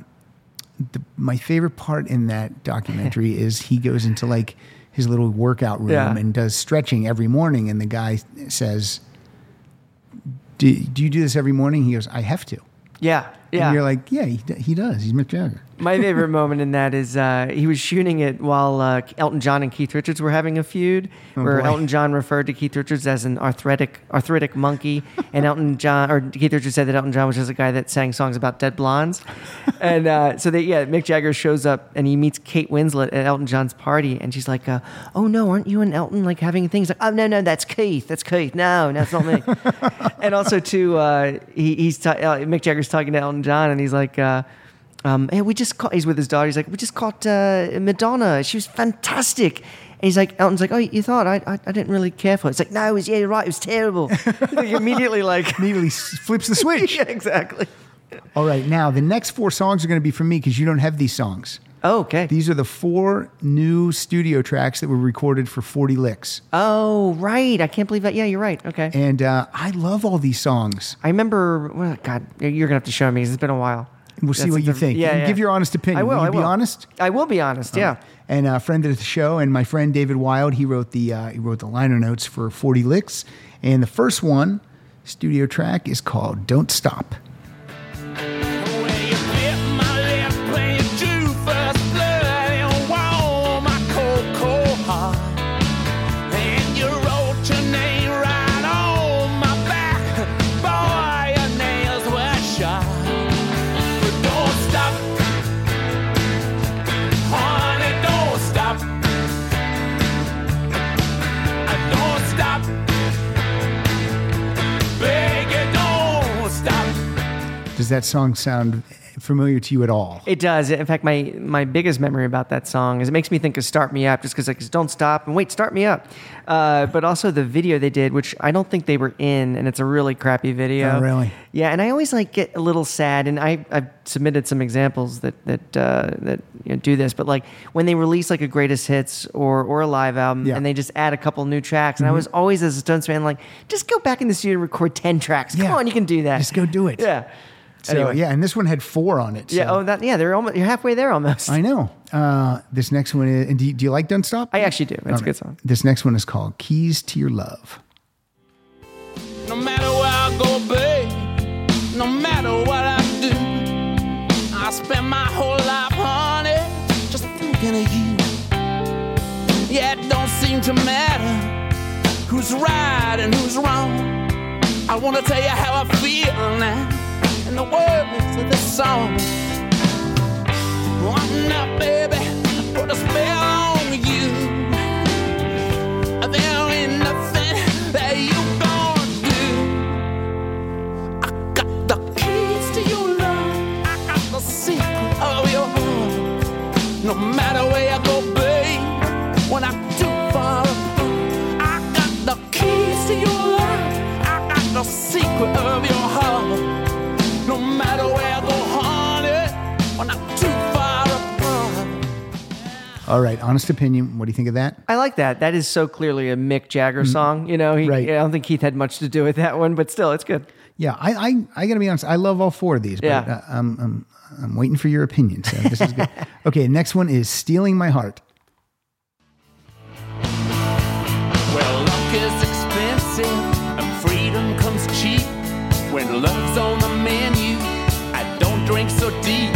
My favorite part in that documentary is he goes into his little workout room and does stretching every morning. And the guy says, do you do this every morning? He goes, I have to. Yeah. Yeah. And you're like, yeah, he does. He's Mick Jagger. My favorite moment in that is he was shooting it while Elton John and Keith Richards were having a feud, Elton John referred to Keith Richards as an arthritic monkey, and Keith Richards said that Elton John was just a guy that sang songs about dead blondes, and so Mick Jagger shows up and he meets Kate Winslet at Elton John's party, and she's like, "Oh no, aren't you and Elton having things?" Like, "Oh no, that's Keith. No, that's not me." And also too, Mick Jagger's talking to Elton John, and he's like. He's with his daughter. He's like, we just caught Madonna. She was fantastic. And he's like, Elton's like, oh, you thought I didn't really care for it. It's like, no, you're right. It was terrible. He immediately flips the switch. Yeah, exactly. All right. Now the next 4 songs are going to be for me because you don't have these songs. Oh, okay. These are the 4 new studio tracks that were recorded for 40 Licks. Oh, right. I can't believe that. Yeah, you're right. Okay. And I love all these songs. I remember, well, God, you're going to have to show me. It's been a while. We'll see what you think. Yeah, yeah. Give your honest opinion. I will. Will you be honest? I will be honest, yeah. And a friend of the show and my friend David Wild, he wrote the liner notes for 40 Licks. And the first one, studio track, is called Don't Stop. Does that song sound familiar to you at all? It does. In fact, my biggest memory about that song is it makes me think of Start Me Up, just because like, don't stop and wait, start me up. But also the video they did, which I don't think they were in, and it's a really crappy video. Oh, really? Yeah, and I always like get a little sad, and I've submitted some examples that you know, do this, but like when they release like a greatest hits or a live album, yeah, and they just add a couple new tracks, and I was always as a Stones fan like, just go back in the studio and record 10 tracks. Come on, you can do that. Just go do it. Yeah. So, anyway. Yeah, and this one had 4 on it. So. Yeah, they're almost, you're halfway there almost. I know. This next one is, do you like Don't Stop? I actually do. It's a good song. This next one is called Keys to Your Love. No matter where I go, babe, no matter what I do, I spend my whole life, honey, just thinking of you. Yeah, it don't seem to matter who's right and who's wrong. I want to tell you how I feel now. The words of this song. One night, baby, put a spell on you. There ain't nothing that you gonna do. I got the keys to your love. I got the secret of your heart. No matter where I go, babe, when I'm too far apart, I got the keys to your love. I got the secret of your heart. No matter where I go, honey, I'm not too far apart. All right, honest opinion. What do you think of that? I like that. That is so clearly a Mick Jagger song. You know, right. I don't think Keith had much to do with that one, but still, it's good. Yeah, I got to be honest. I love all 4 of these, but I'm waiting for your opinion. So this is good. Okay, next one is Stealing My Heart. Well, luck is expensive and freedom comes cheap. When love's on the menu, I don't drink so deep.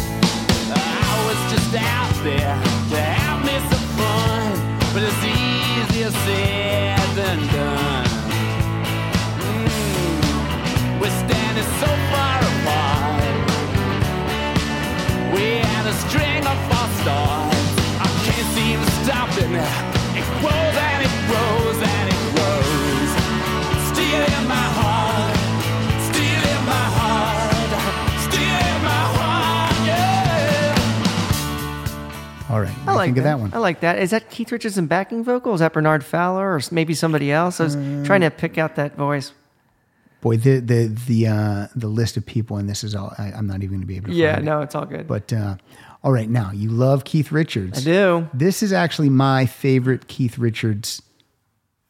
I was just out there to have me some fun, but it's easier said than done. We're standing so far apart. We had a string of false starts. I can't seem to stop it now. It grows and it grows and it grows. Stealing my heart. All right. I like that one. I like that. Is that Keith Richards in backing vocal? Is that Bernard Fowler or maybe somebody else? I was trying to pick out that voice. Boy, the list of people in this is all. I'm not even going to be able to. Yeah, no, it's all good. But all right, now you love Keith Richards. I do. This is actually my favorite Keith Richards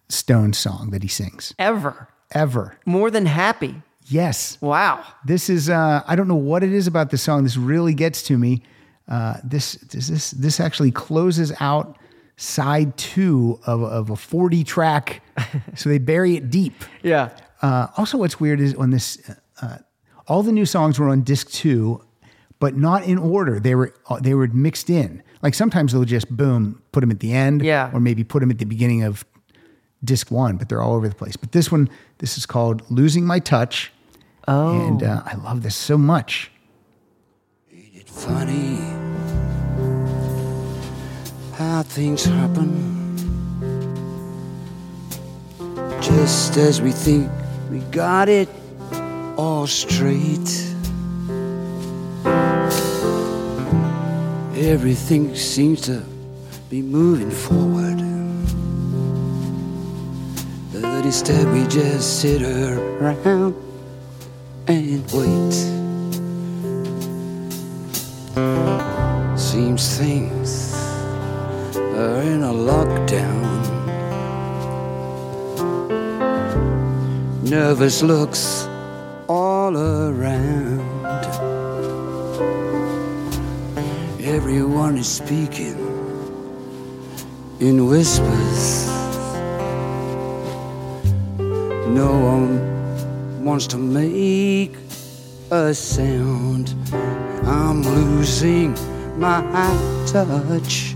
Stone song that he sings ever. More Than Happy. Yes. Wow. This is. I don't know what it is about this song. This really gets to me. This actually closes out side 2 of a 40 track, so they bury it deep. Yeah. Also, what's weird is on this, all the new songs were on disc 2, but not in order. They were mixed in. Like sometimes they'll just boom, put them at the end, or maybe put them at the beginning of disc 1, but they're all over the place. But this one, this is called Losing My Touch. Oh. And I love this so much. Funny how things happen. Just as we think we got it all straight, everything seems to be moving forward, but instead we just sit around and wait. seems things are in a lockdown. Nervous looks all around. Everyone is speaking in whispers. No one wants to make a sound. I'm losing my touch,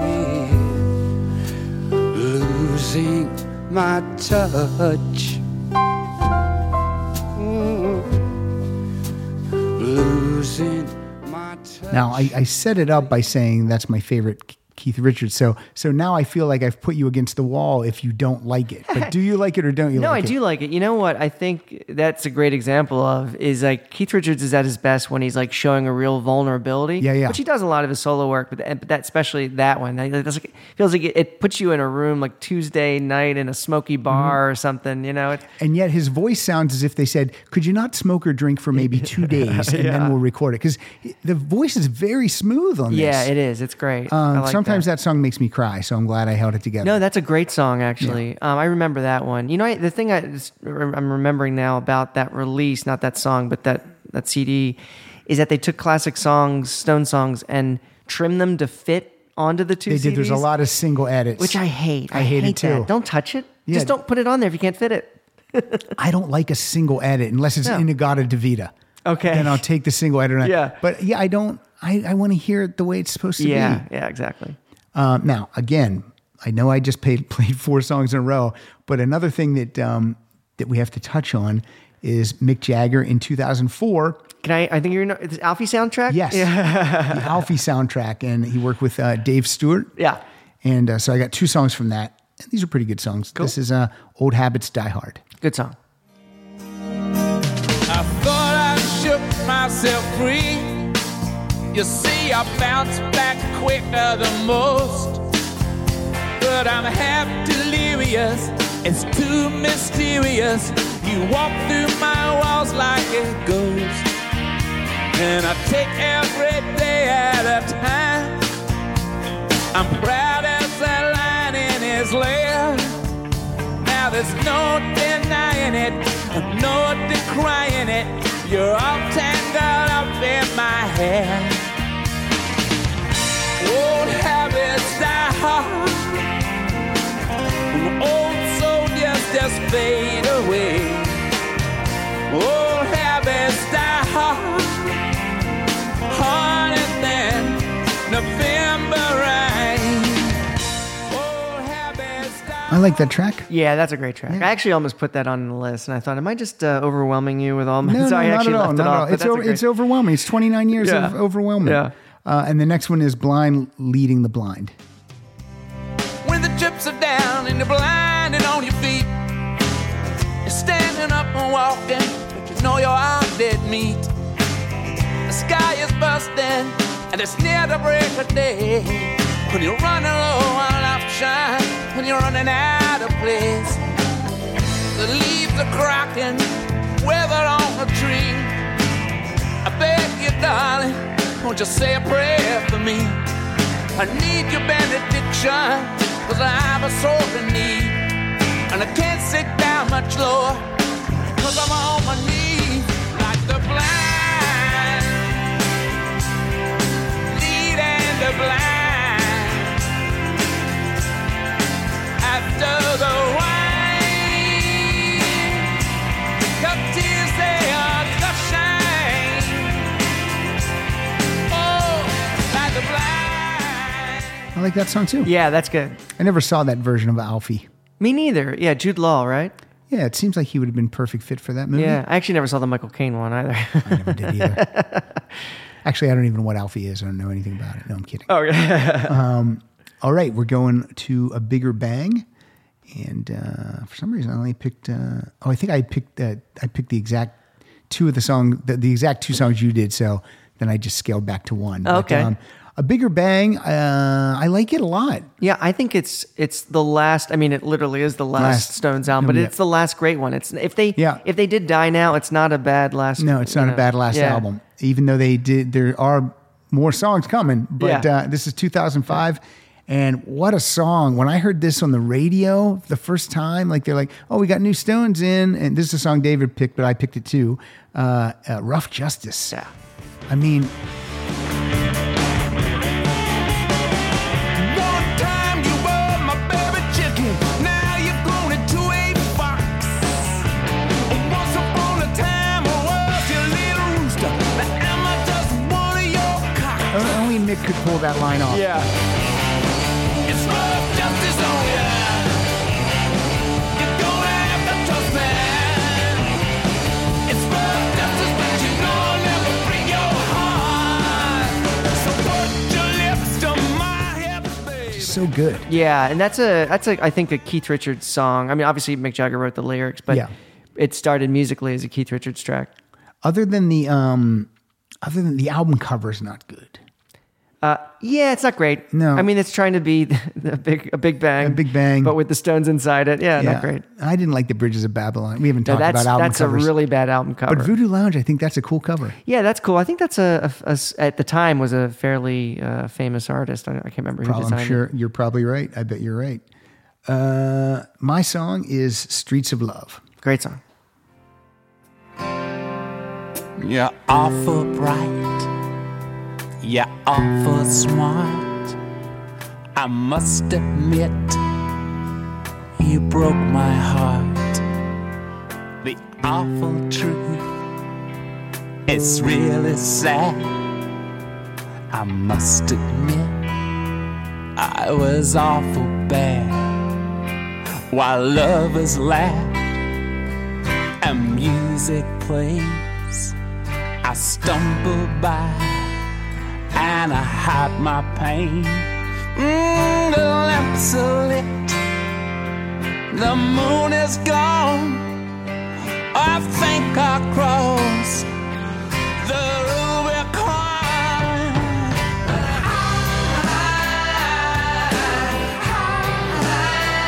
losing my touch, losing my touch. Now I set it up by saying that's my favorite Keith Richards. So now I feel like I've put you against the wall if you don't like it. But do you like it or don't you like it? No, I do like it. You know what I think that's a great example of is like Keith Richards is at his best when he's like showing a real vulnerability. Yeah, yeah. Which he does a lot of his solo work, but that especially that one. That's like, feels like it puts you in a room like Tuesday night in a smoky bar or something, you know? And yet his voice sounds as if they said, could you not smoke or drink for maybe 2 days and then we'll record it? Because the voice is very smooth on this. Yeah, it is. It's great. I like sometimes that song makes me cry, so I'm glad I held it together. No, that's a great song, actually. Yeah. I remember that one. You know, the thing I'm remembering now about that release, not that song, but that CD, is that they took classic songs, Stone songs, and trimmed them to fit onto the two CDs. They did. There's a lot of single edits. Which I hate. I hate it, too. That. Don't touch it. Yeah. Just don't put it on there if you can't fit it. I don't like a single edit unless it's Inagata DeVita. Okay. Then I'll take the single edit. Yeah. But yeah, I don't. I want to hear it the way it's supposed to be. Yeah, exactly. Now, again, I know I just played four songs in a row, but another thing that we have to touch on is Mick Jagger in 2004. I think you're the Alfie soundtrack? Yes. Yeah. The Alfie soundtrack, and he worked with Dave Stewart. Yeah. And so I got two songs from that, and these are pretty good songs. Cool. This is Old Habits Die Hard. Good song. I thought I shook myself free. You see, I bounce back quicker than most, but I'm half delirious. It's too mysterious. You walk through my walls like a ghost, and I take every day at a time. I'm proud as a lion in his lair. Now there's no denying it, and no decrying it. You're all tangled up in my hair. Old habits die hard. Old soldiers just fade away. Old habits die hard. Harder than November rain. Old habits die. I like that track. Yeah, that's a great track. Yeah. I actually almost put that on the list, and I thought, am I just overwhelming you with all my... No, I actually left it off. It's overwhelming. It's 29 years of overwhelming. Yeah. And the next one is Blind Leading the Blind. When the chips are down and you're blind and on your feet, you're standing up and walking, but you know you're out dead meat. The sky is busting and it's near the break of day. When you're running low on option, when you're running out of place, the leaves are cracking, weather on the tree. I beg you, darling, won't you say a prayer for me? I need your benediction, cause I'm a soul in need. And I can't sit down much lower, cause I'm on my knees like the blind. Leading the blind. After the wine, the cup tears they are gushing. I like that song too. Yeah, that's good. I never saw that version of Alfie. Me neither. Yeah, Jude Law, right? Yeah, it seems like he would have been perfect fit for that movie. Yeah, I actually never saw the Michael Caine one either. I never did either. Actually, I don't even know what Alfie is. I don't know anything about it. No, I'm kidding. Oh, yeah. All right, we're going to a Bigger Bang, and for some reason I only picked. I think I picked the exact two of the song, the exact two songs you did. So then I just scaled back to one. Oh, okay. But, A Bigger Bang, I like it a lot. Yeah, I think it's the last. I mean, it literally is the last Stones album, but it's the last great one. It's if they did die now, it's not a bad last. No, it's not a bad last album. Even though there are more songs coming, but this is 2005. And what a song. When I heard this on the radio the first time, like they're like, oh, we got new Stones in. And this is a song David picked, but I picked it too. Rough Justice. Yeah. I mean... Nick could pull that line off. Yeah. It's rough justice on ya. You're gonna have to trust me. It's rough justice, but you know I'll never break your heart. So put your lips to my hips, baby. So good. Yeah, and that's I think a Keith Richards song. I mean, obviously Mick Jagger wrote the lyrics, but it started musically as a Keith Richards track. Other than the album cover is not good. Yeah, it's not great. No. I mean, it's trying to be a big bang, but with the Stones inside it. Yeah, not great. I didn't like the Bridges of Babylon. We haven't talked about album covers. That's a really bad album cover. But Voodoo Lounge, I think that's a cool cover. Yeah, that's cool. I think that's at the time was a fairly famous artist. I can't remember who designed it. I'm sure you're probably right. I bet you're right. My song is Streets of Love. Great song. Yeah, awful bright. You're awful smart. I must admit, you broke my heart. The awful truth, it's really sad. I must admit, I was awful bad. While lovers laugh and music plays, I stumble by and I hide my pain. The lamps are lit, the moon is gone. I think I cross the Rubicon.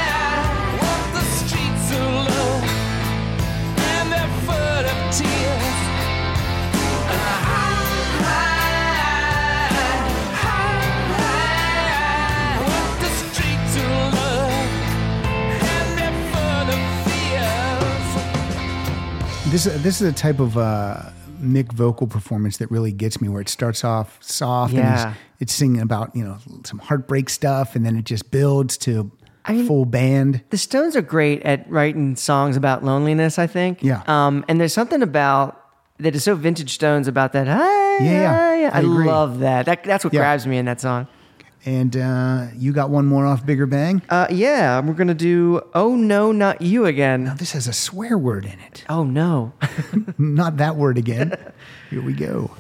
I walk the streets alone and they're full of tears. This is a type of Mick vocal performance that really gets me, where it starts off soft and it's singing about, you know, some heartbreak stuff, and then it just builds to full band. The Stones are great at writing songs about loneliness, I think. Yeah. And there's something about that is so vintage Stones about that. I love that. That's what grabs me in that song. And you got one more off Bigger Bang? Yeah, we're going to do Oh No, Not You Again. Now, this has a swear word in it. Oh, no. Not that word again. Here we go.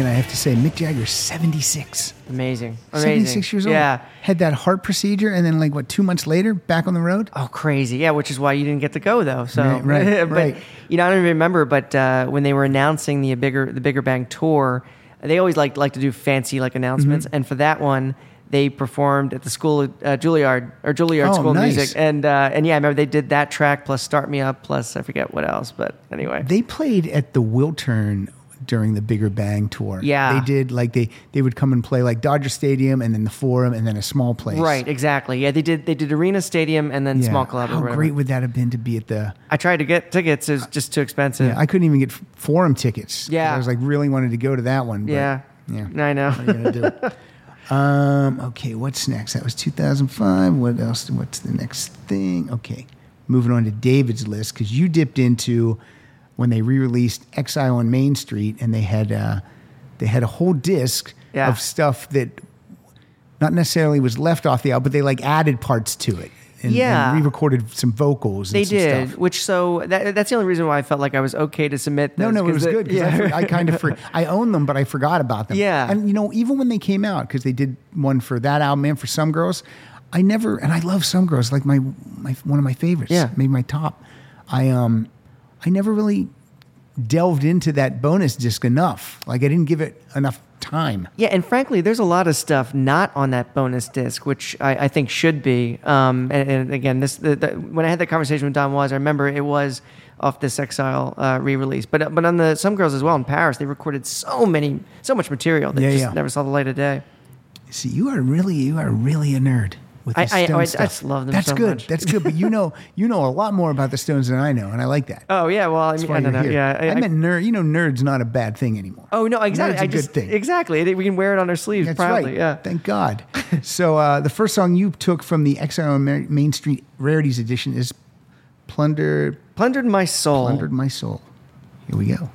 I have to say, Mick Jagger's 76. Amazing. 76 years old. Yeah. Had that heart procedure, and then 2 months later, back on the road? Oh, crazy. Yeah, which is why you didn't get to go, though. So Right. But, I don't even remember, but when they were announcing the Bigger Bang tour, they always like to do fancy announcements, and for that one, they performed at the school, Juilliard School of Music. And I remember they did that track, plus Start Me Up, plus I forget what else, but anyway. They played at the Wiltern during the Bigger Bang tour. Yeah. They did, they would come and play, Dodger Stadium, and then the Forum, and then a small place. Right, exactly. Yeah, they did Arena Stadium, and then small club. How great would that have been to be at the... I tried to get tickets. It was just too expensive. Yeah, I couldn't even get Forum tickets. Yeah. I was, really wanted to go to that one. But, yeah. I know. What are you going to do? Okay, what's next? That was 2005. What else? What's the next thing? Okay, moving on to David's list, because you dipped into... when they re-released Exile on Main St., and they had a whole disc of stuff that not necessarily was left off the album, but they like added parts to it. And re-recorded some vocals. They did some stuff. That's the only reason why I felt like I was okay to submit those. No, it was good. I own them, but I forgot about them. Yeah, and even when they came out, because they did one for that album and for Some Girls, I love Some Girls, like my one of my favorites. Yeah, maybe my top. I never really delved into that bonus disc enough. Like I didn't give it enough time. Yeah, and frankly, there's a lot of stuff not on that bonus disc, which I think should be. And again, when I had that conversation with Don Was, I remember it was off this Exile re-release. But on the Some Girls as well in Paris, they recorded so much material that just never saw the light of day. See, you are really a nerd. I just love them. That's so good. That's good. But you know a lot more about the Stones than I know, and I like that. Oh yeah, well, I don't know. Here. Yeah, I meant nerd. Nerd's not a bad thing anymore. Oh no, exactly. Nerd's a good thing. Exactly. We can wear it on our sleeves. That's proudly. Right. Yeah. Thank God. So the first song you took from the Exile on Main St. Rarities edition is "Plundered My Soul." Plundered My Soul. Here we go.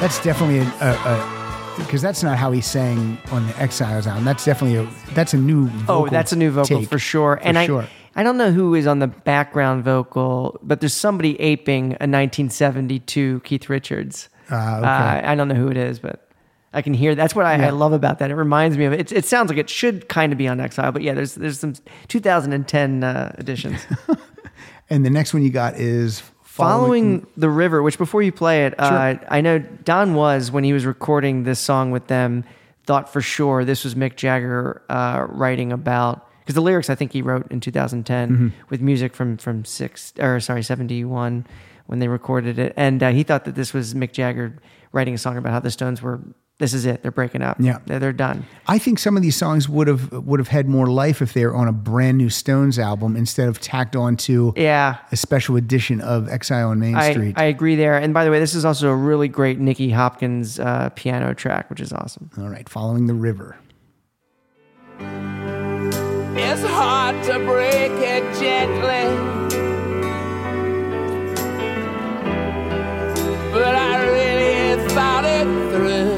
That's definitely because that's not how he sang on the Exiles album. That's definitely that's a new vocal. Oh, that's a new vocal for sure. I don't know who is on the background vocal, but there's somebody aping a 1972 Keith Richards. Okay. I don't know who it is, but I can hear. That's what I love about that. It reminds me of it. It sounds like it should kind of be on Exile, but yeah, there's some 2010 editions. And the next one you got is Following the River, which before you play it, I know Don Was, when he was recording this song with them, thought for sure this was Mick Jagger writing about, because the lyrics I think he wrote in 2010 with music from 71 when they recorded it, and he thought that this was Mick Jagger writing a song about how the Stones were. This is it. They're breaking up. Yeah, they're done. I think some of these songs would have had more life if they were on a brand new Stones album instead of tacked on to a special edition of Exile on Main St. I agree there. And by the way, this is also a really great Nicky Hopkins piano track, which is awesome. All right, Following the River. It's hard to break it gently, but I really thought it through.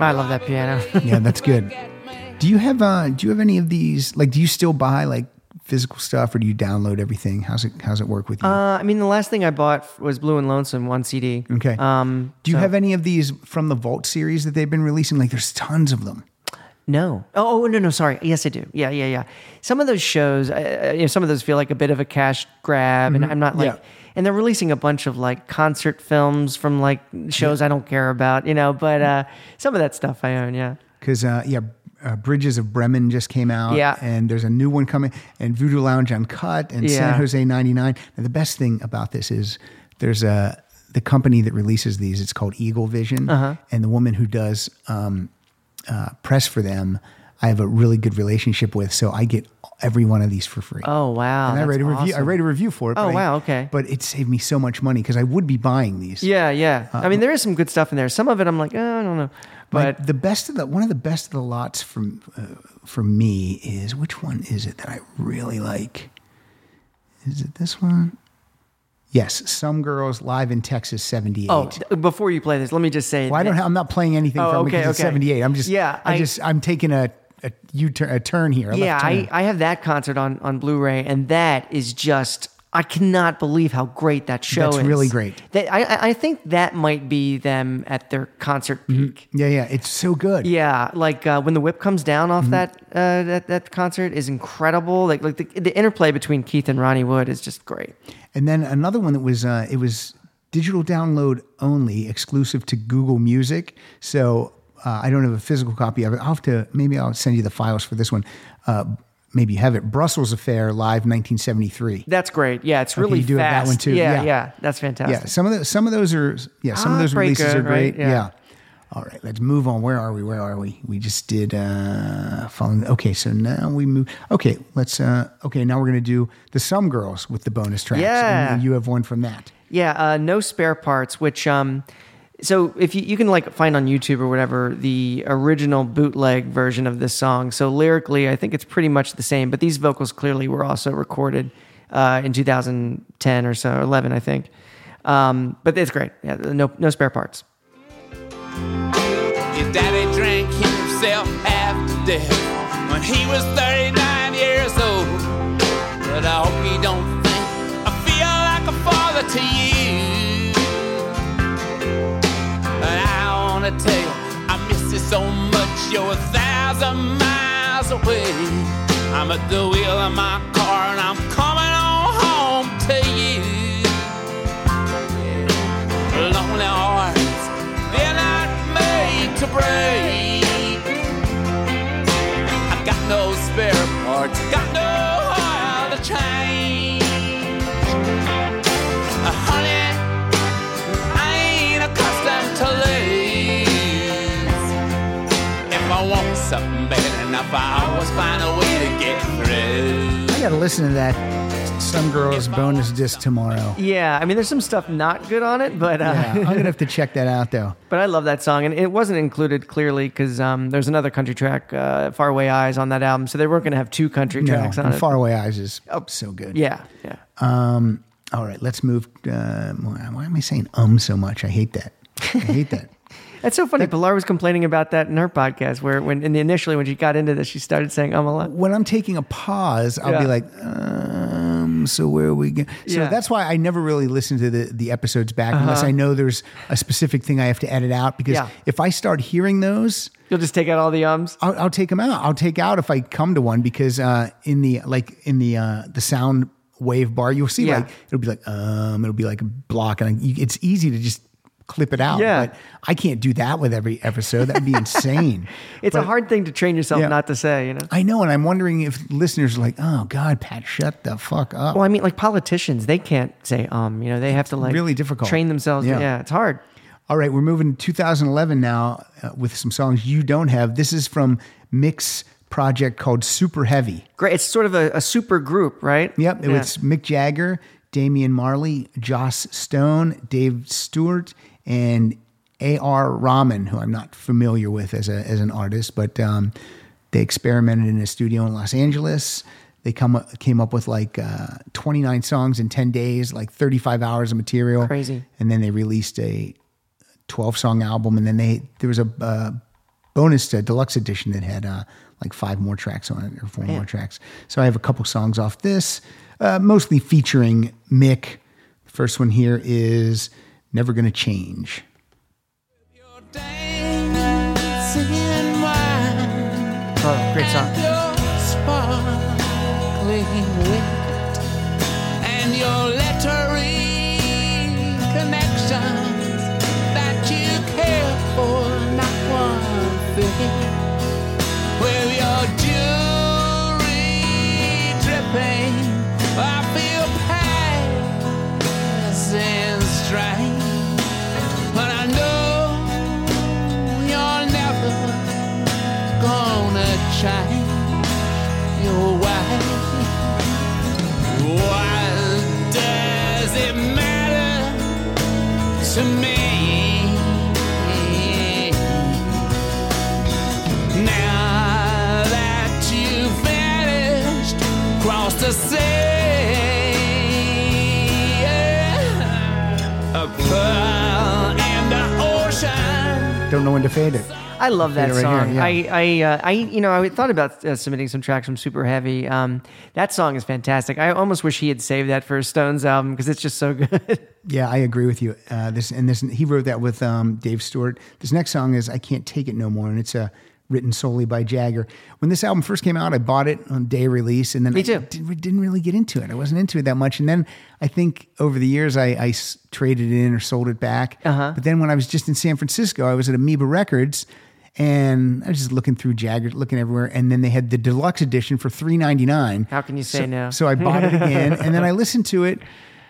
I love that piano. Yeah, that's good. Do you have any of these? Like, do you still buy like physical stuff, or do you download everything? How's it work with you? I mean, the last thing I bought was Blue and Lonesome, one CD. Okay. Do you have any of these from the Vault series that they've been releasing? Like, there's tons of them. No. Oh no. Sorry. Yes, I do. Yeah. Some of those shows, some of those feel like a bit of a cash grab, and I'm not like. Yeah. And they're releasing a bunch of like concert films from like shows I don't care about, but some of that stuff I own, yeah. Because, Bridges of Bremen just came out, and there's a new one coming, and Voodoo Lounge Uncut, and San Jose 99. And the best thing about this is there's the company that releases these, it's called Eagle Vision, and the woman who does press for them, I have a really good relationship with, so I get every one of these for free. Oh, wow. And I write a review. Awesome. I write a review for it. Oh, wow. Okay. But it saved me so much money because I would be buying these. Yeah, yeah. I mean, there is some good stuff in there. Some of it I'm like, oh, I don't know. But the best of the, one of the best of the lots for me is, which one is it that I really like? Is it this one? Yes, Some Girls Live in Texas, 78. Oh, before you play this, let me just say... Well, I'm not playing anything from because it's 78. I'm just... Yeah, I'm taking a turn here. I have that concert on Blu-ray, and that is just... I cannot believe how great that show is. That's really great. I think that might be them at their concert peak. Mm-hmm. Yeah, yeah. It's so good. Yeah, like when the whip comes down off that concert is incredible. Like the interplay between Keith and Ronnie Wood is just great. And then another one that was, it was digital download only, exclusive to Google Music. So I don't have a physical copy of it. Maybe I'll send you the files for this one. Maybe you have it. Brussels Affair Live 1973. That's great. Yeah, it's really fast. You do have that one too. Yeah, that's fantastic. Yeah, some of those releases are great. Right? Yeah. All right, let's move on. Where are we? We just did following. Okay, so now we move. Okay, let's. Now we're gonna do the Some Girls with the bonus tracks. Yeah, and you have one from that. Yeah, No Spare Parts, which So if you can like find on YouTube or whatever the original bootleg version of this song. So lyrically, I think it's pretty much the same, but these vocals clearly were also recorded in 2010 or so, 11, I think. But it's great. Yeah, no Spare Parts. Your daddy drank himself half to death when he was 39 years old. But I hope you don't think I feel like a father to you. I tell you, I miss you so much. You're 1,000 miles away. I'm at the wheel of my car and I'm coming on home to you. Lonely hearts, they're not made to break. I've got no spare parts, got no oil to change. Honey, I ain't accustomed to live. I want something bad enough, I always find a way to get through. I gotta listen to that Some Girls bonus disc tomorrow. Yeah, I mean, there's some stuff not good on it, but... I'm gonna have to check that out, though. But I love that song, and it wasn't included, clearly, because there's another country track, Faraway Eyes, on that album, so they weren't gonna have two country tracks on it. Faraway Eyes is so good. Yeah, yeah. All right, let's move... why am I saying so much? I hate that. That's so funny. Pilar was complaining about that in her podcast, where when she got into this, she started saying a lot. When I'm taking a pause, I'll be like, so where are we going? So that's why I never really listen to the episodes back unless I know there's a specific thing I have to edit out, because if I start hearing those... You'll just take out all the ums? I'll take them out. I'll take out if I come to one, because in the sound wave bar, you'll see it'll be like a block, and it's easy to just clip it out, but I can't do that with every episode. That'd be insane. It's a hard thing to train yourself not to say, I know, and I'm wondering if listeners are like, oh God, Pat, shut the fuck up. Well, I mean, like politicians, they can't say they have to really difficult train themselves. Yeah, it's hard. All right, we're moving to 2011 now with some songs you don't have. This is from Mick's project called Super Heavy. Great, it's sort of a super group, right? Yep, it was Mick Jagger, Damian Marley, Joss Stone, Dave Stewart, and A.R. Rahman, who I'm not familiar with as an artist, but they experimented in a studio in Los Angeles. They came up with 29 songs in 10 days, like 35 hours of material. Crazy. And then they released a 12-song album, and then there was a bonus deluxe edition that had five more tracks on it, or four more tracks. So I have a couple songs off this, mostly featuring Mick. The first one here is... Never Gonna Change. Oh, great song. And your lettering connections that you care for, not one thing. With your jewelry dripping, I feel pain and strife. Child. Don't know when to fade it. I love that song. Right here, yeah. I you know, I thought about submitting some tracks from Super Heavy. That song is fantastic. I almost wish he had saved that for his Stones album because it's just so good. Yeah, I agree with you. This he wrote that with Dave Stewart. This next song is "I Can't Take It No More," and it's written solely by Jagger. When this album first came out, I bought it on day release, and then I didn't really get into it. I wasn't into it that much, and then I think over the years I traded it in or sold it back. Uh-huh. But then when I was just in San Francisco, I was at Amoeba Records. And I was just looking through Jagger, looking everywhere. And then they had the deluxe edition for $3.99. How can you say no? So I bought it again. And then I listened to it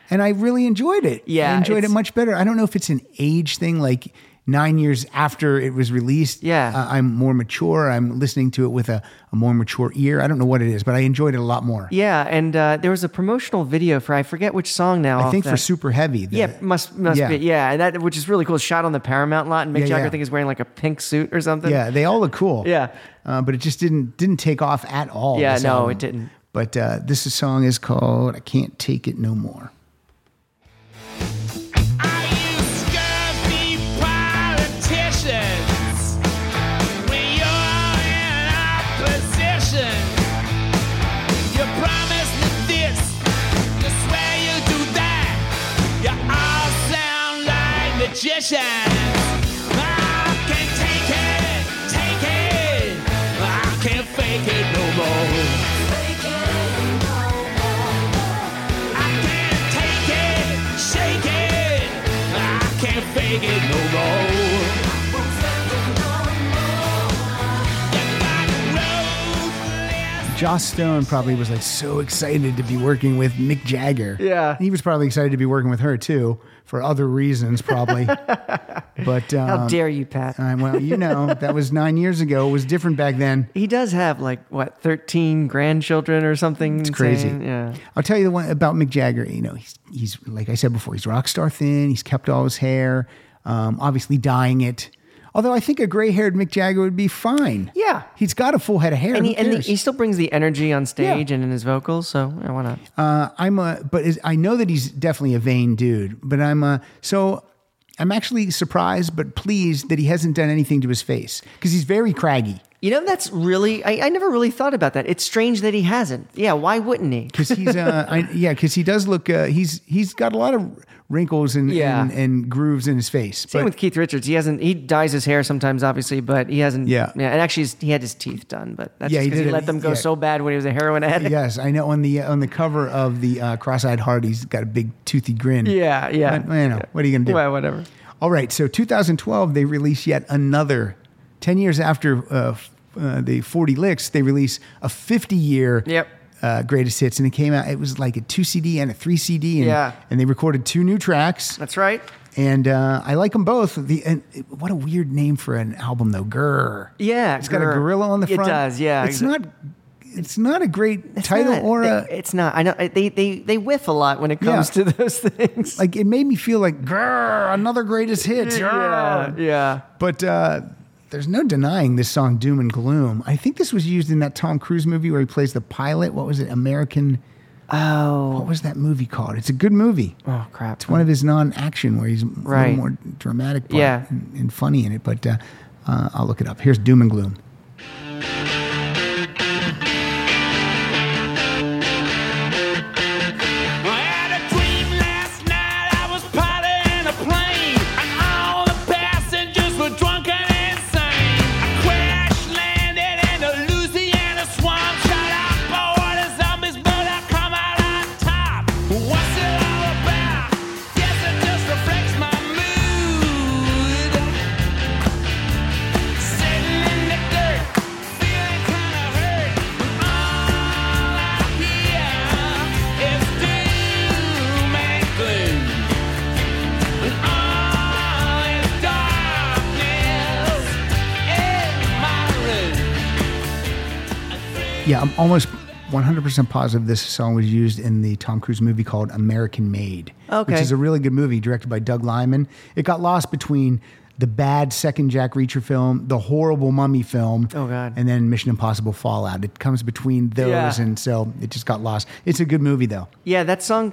and I really enjoyed it. Yeah. I enjoyed it much better. I don't know if it's an age thing, like 9 years after it was released. Yeah. I'm more mature. I'm listening to it with a more mature ear. I don't know what it is, but I enjoyed it a lot more. Yeah. And there was a promotional video for, I forget which song now. I think for Super Heavy. Must be. Yeah. And that, which is really cool. It's shot on the Paramount lot, and Mick Jagger, I think, is wearing like a pink suit or something. Yeah. They all look cool. Yeah. But it just didn't take off at all. Yeah. No, it didn't. But this song is called "I Can't Take It No More." Magicians. I can't take it, I can't fake it no more. I can't take it, shake it, I can't fake it no more. Joss Stone probably was like so excited to be working with Mick Jagger. Yeah. He was probably excited to be working with her too, for other reasons probably. But how dare you, Pat? Well, you know, that was 9 years ago. It was different back then. He does have like, what, 13 grandchildren or something? It's insane. Crazy. Yeah. I'll tell you the one about Mick Jagger. You know, he's like I said before, he's rock star thin. He's kept all his hair, obviously dyeing it. Although I think a gray-haired Mick Jagger would be fine. Yeah. He's got a full head of hair. And he still brings the energy on stage and in his vocals, so why not? I know that he's definitely a vain dude, but I'm actually surprised but pleased that he hasn't done anything to his face because he's very craggy. You know, that's really, I never really thought about that. It's strange that he hasn't. Yeah, why wouldn't he? Because he does look, he's got a lot of wrinkles and grooves in his face. Same with Keith Richards. He dyes his hair sometimes, obviously, but he hasn't. Yeah. Yeah, and actually he had his teeth done, but that's because he let them go so bad when he was a heroin addict. Yes, I know. On the cover of the Cross-Eyed Heart, he's got a big toothy grin. Yeah, yeah. But, what are you going to do? Well, whatever. All right, so 2012, they released yet another. 10 years after the 40 Licks, they released a 50-year greatest hits, and it came out. It was like a 2 CD and a 3 CD, and they recorded 2 new tracks. That's right. And I like them both. What a weird name for an album, though. Grr. Yeah, it's got a gorilla on the front. It does. Yeah, It's not a great title It's not. I know they whiff a lot when it comes to those things. Like it made me feel like grr, another greatest hits. Yeah. But. There's no denying this song, Doom and Gloom. I think this was used in that Tom Cruise movie where he plays the pilot. What was it? What was that movie called? It's a good movie. Oh, crap. It's one of his non-action where he's a little more dramatic and funny in it. But I'll look it up. Here's Doom and Gloom. Yeah, I'm almost 100% positive this song was used in the Tom Cruise movie called American Made, which is a really good movie directed by Doug Liman. It got lost between the bad second Jack Reacher film, the horrible Mummy film, oh god, and then Mission Impossible Fallout. It comes between those, and so it just got lost. It's a good movie, though. Yeah, that song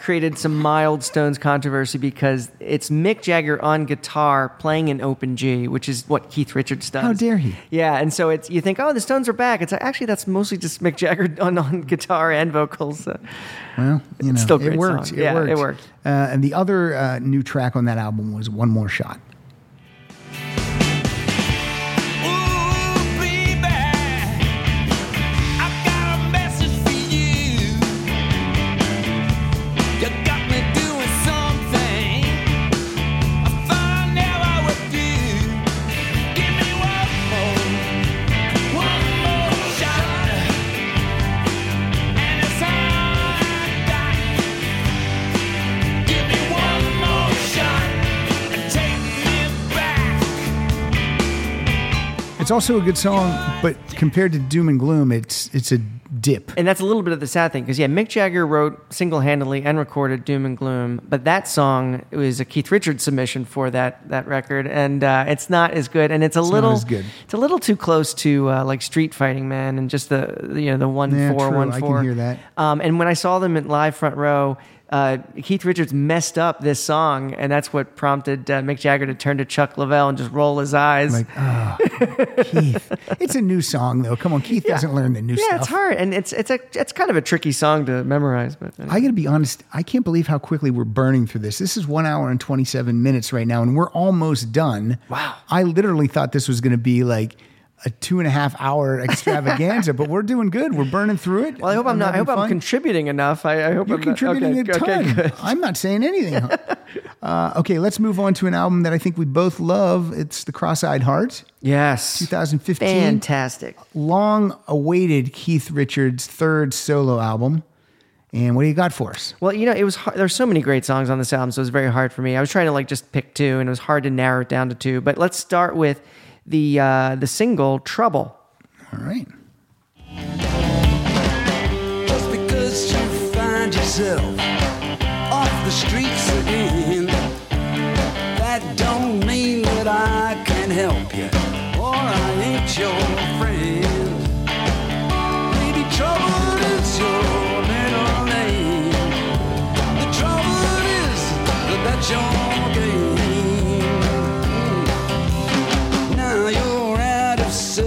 created some mild Stones controversy because it's Mick Jagger on guitar playing an open G, which is what Keith Richards does. How dare he? Yeah, and so it's, you think, oh, the Stones are back. It's like, actually, that's mostly just Mick Jagger on guitar and vocals. So. Well, you know, still it worked. It, yeah, worked. It worked. And the other new track on that album was One More Shot. It's also a good song, but compared to Doom and Gloom, it's a dip. And that's a little bit of the sad thing, because, yeah, Mick Jagger wrote single-handedly and recorded Doom and Gloom, but that song was a Keith Richards submission for that record, and it's not as good, and it's a little too close to like Street Fighting Man and just the 1-4-1-4. I can hear that. And when I saw them at Live Front Row, Keith Richards messed up this song, and that's what prompted Mick Jagger to turn to Chuck Leavell and just roll his eyes. Like, oh, Keith. It's a new song, though. Come on, Keith doesn't learn the new stuff. Yeah, it's hard, and it's kind of a tricky song to memorize. But anyway. I got to be honest, I can't believe how quickly we're burning through this. This is 1 hour and 27 minutes right now, and we're almost done. Wow. I literally thought this was going to be like a 2.5 hour extravaganza, but we're doing good. We're burning through it. Well, I hope I'm contributing enough. I hope you're contributing a ton. Okay, I'm not saying anything. Okay, let's move on to an album that I think we both love. It's The Cross-Eyed Heart. Yes. 2015. Fantastic. Long awaited Keith Richards' third solo album. And what do you got for us? Well, you know, it was hard. There's so many great songs on this album, so it was very hard for me. I was trying to like just pick two, and it was hard to narrow it down to two, but let's start with the single Trouble. All right. Just because you find yourself off the streets again, that don't mean that I can help you or I ain't your friend. Maybe trouble is your little name. The trouble is that your game.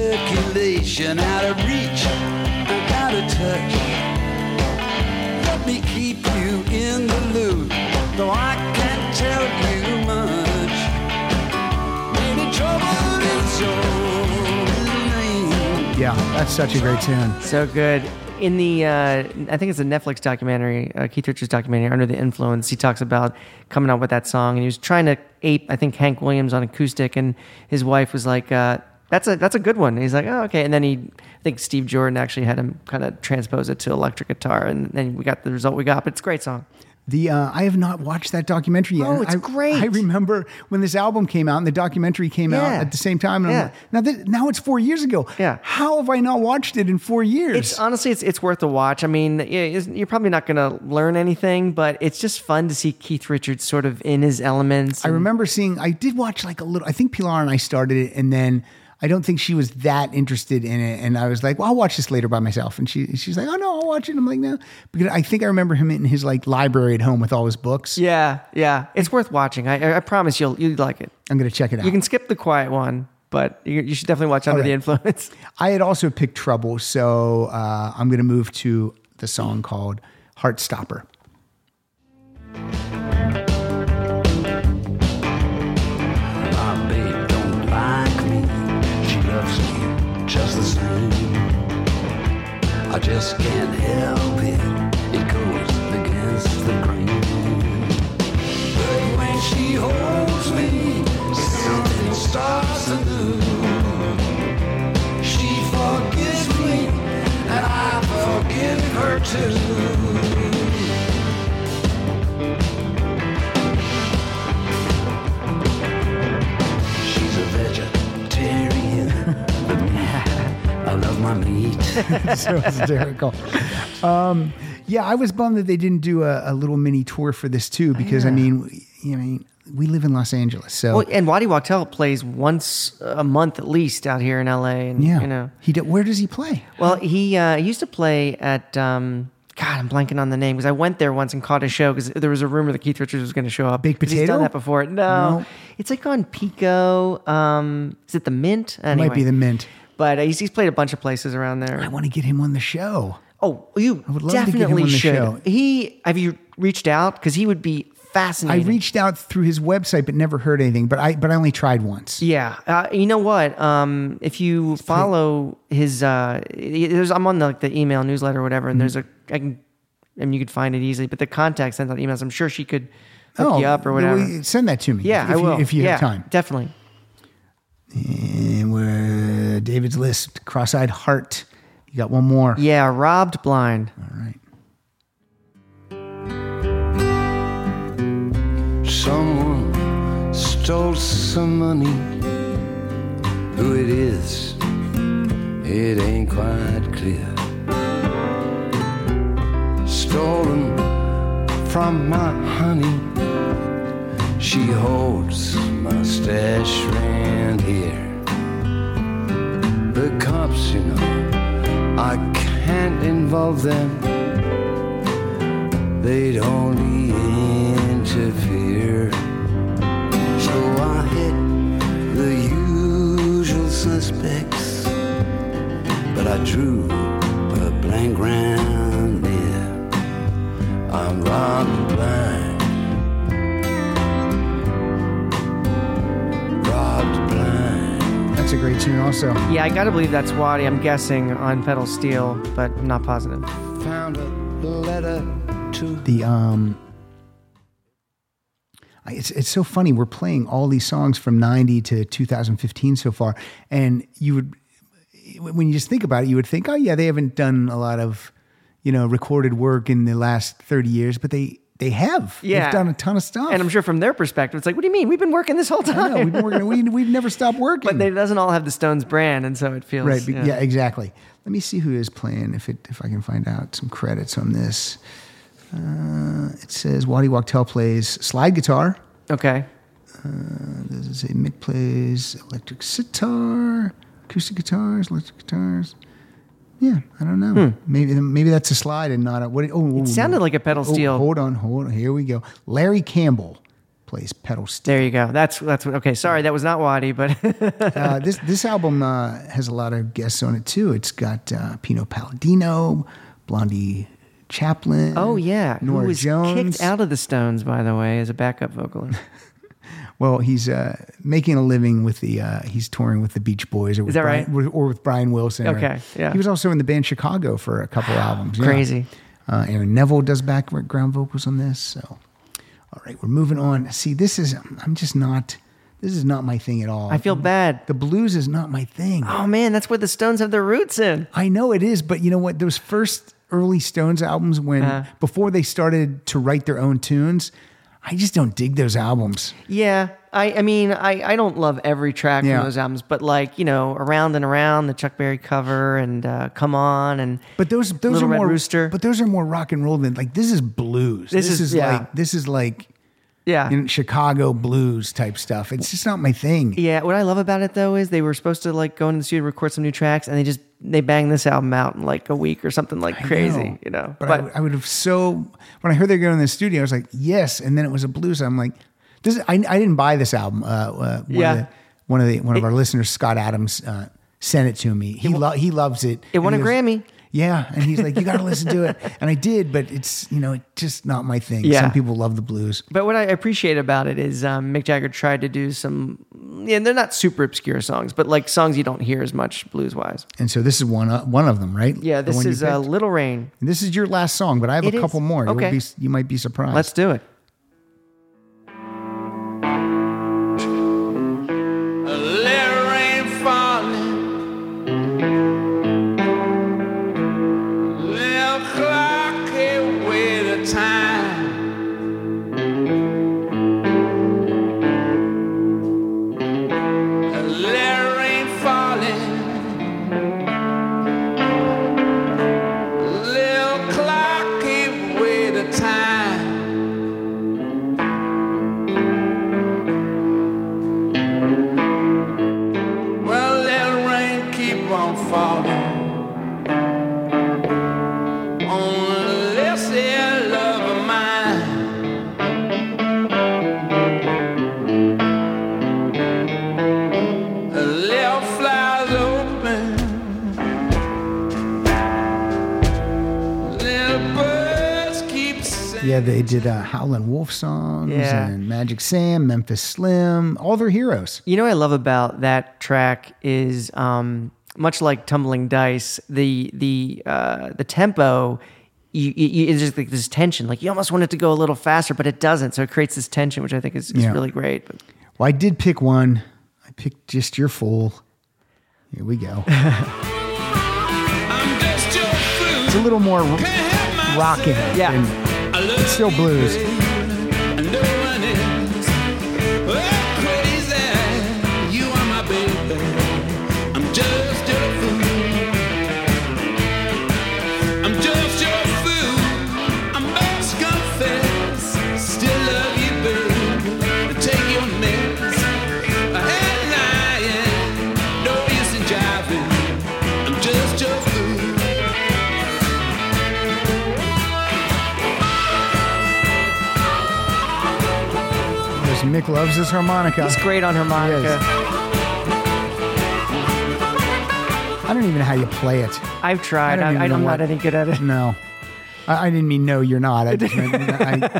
Circulation out of reach, out of touch. Let me keep you in the loop, though I can't tell you much. Maybe trouble is your name. Yeah, that's such a great tune. So good. In the, I think it's a Netflix documentary, Keith Richards documentary, Under the Influence, he talks about coming up with that song, and he was trying to ape, I think, Hank Williams on acoustic, and his wife was like, That's a good one. And he's like, oh, okay. And then I think Steve Jordan actually had him kind of transpose it to electric guitar, and then we got the result we got. But it's a great song. I have not watched that documentary yet. Oh, it's great. I remember when this album came out and the documentary came out at the same time. And I'm like, now it's 4 years ago. Yeah. How have I not watched it in 4 years? Honestly, it's worth a watch. I mean, you're probably not going to learn anything, but it's just fun to see Keith Richards sort of in his elements. I remember I did watch like a little, I think Pilar and I started it, and then I don't think she was that interested in it. And I was like, well, I'll watch this later by myself. And she's like, oh, no, I'll watch it. I'm like, no. Because I think I remember him in his like library at home with all his books. Yeah. It's worth watching. I promise you'd like it. I'm going to check it out. You can skip the quiet one, but you should definitely watch Under the Influence. I had also picked Trouble, so I'm going to move to the song called Heartstopper. Just the same, I just can't help it, it goes against the grain. But when she holds me, something starts anew. She forgives me, and I forgive her too. She's a vegetarian. I love my meat. So hysterical. Yeah, I was bummed that they didn't do a little mini tour for this too, because I mean, we live in Los Angeles. So and Waddy Wachtel plays once a month at least out here in LA. And, yeah, you know, where does he play? Well, he used to play at God, I'm blanking on the name because I went there once and caught a show because there was a rumor that Keith Richards was going to show up. Big Potato? He's done that before. No. It's like on Pico. Is it the Mint? Anyway, it might be the Mint. But he's played a bunch of places around there. I want to get him on the show. Oh, I would love definitely to get him on the show. Have you reached out? Because he would be fascinating. I reached out through his website, but never heard anything. But I only tried once. Yeah, you know what? If you follow his, I'm on the email newsletter or whatever, and there's you could find it easily. But the contact sends out emails. I'm sure she could hook you up or whatever. Send that to me. Yeah, I will if you have time. Definitely. And we're David's list. Cross-eyed heart. You got one more. Yeah, robbed blind. All right. Someone stole some money. Who it is, it ain't quite clear. Stolen from my honey. She holds my stash round here. The cops, you know, I can't involve them. They'd only interfere. So I hit the usual suspects, but I drew a blank round there. I'm robbed blind. That's a great tune also. Yeah, I gotta believe that's Waddy, I'm guessing, on pedal steel, but I'm not positive. Found a letter to the it's so funny, we're playing all these songs from 90 to 2015 so far, and when you just think about it, you would think, oh yeah, they haven't done a lot of, you know, recorded work in the last 30 years, but they have. Yeah. They've done a ton of stuff. And I'm sure from their perspective, it's like, what do you mean? We've been working this whole time. I know, we've never stopped working. But it doesn't all have the Stones brand, and so it feels... Right, but, yeah, exactly. Let me see who is playing, if I can find out some credits on this. It says Waddy Wachtel plays slide guitar. Okay. Does it say Mick plays electric sitar, acoustic guitars, electric guitars? Yeah, I don't know. Maybe that's a slide and not a... it sounded like a pedal steel. Hold on. Here we go. Larry Campbell plays pedal steel. There you go. That's okay. Sorry, that was not Waddy, but this album has a lot of guests on it too. It's got Pino Palladino, Blondie Chaplin. Oh yeah, Nora Jones. Who was kicked out of the Stones, by the way, as a backup vocalist. Well, he's making a living with he's touring with the Beach Boys. Or with... Is that Brian, right? Or with Brian Wilson. Okay, right? Yeah. He was also in the band Chicago for a couple albums. Yeah. Crazy. Aaron Neville does background vocals on this. So, all right, we're moving on. See, this is not my thing at all. I feel bad. The blues is not my thing. Oh, man, that's where the Stones have their roots in. I know it is, but you know what? Those first early Stones albums before they started to write their own tunes... I just don't dig those albums. Yeah. I mean, I don't love every track from those albums, but like, you know, Around and Around, the Chuck Berry cover, and Come On, and but those Little Red Rooster. But those are more rock and roll than, like, this is blues. This is like you know, Chicago blues type stuff. It's just not my thing. Yeah. What I love about it though is they were supposed to like go into the studio and record some new tracks, and they banged this album out in like a week or something like crazy, know. You know. But I would have when I heard they were going to the studio, I was like, yes. And then it was a blues. I'm like, I didn't buy this album. One of our listeners, Scott Adams, sent it to me. He loves it. It won a Grammy. Yeah, and he's like, you got to listen to it. And I did, but it's, you know, it's just not my thing. Yeah. Some people love the blues. But what I appreciate about it is Mick Jagger tried to do some, and they're not super obscure songs, but like songs you don't hear as much blues-wise. And so this is one of them, right? Yeah, this is Little Rain. And this is your last song, but I have a couple more. Okay. You might be surprised. Let's do it. Time Yeah, they did Howlin' Wolf songs and Magic Sam, Memphis Slim, all their heroes. You know what I love about that track is much like Tumbling Dice, the tempo, it's just like this tension. Like you almost want it to go a little faster, but it doesn't. So it creates this tension, which I think is really great. But. Well, I did pick one. I picked Just Your Fool. Here we go. It's a little more rocking. Yeah. It's still blues. Mick loves his harmonica. He's great on harmonica. I don't even know how you play it. I've tried. I'm not any good at it. No. I didn't mean no, you're not. I'm not.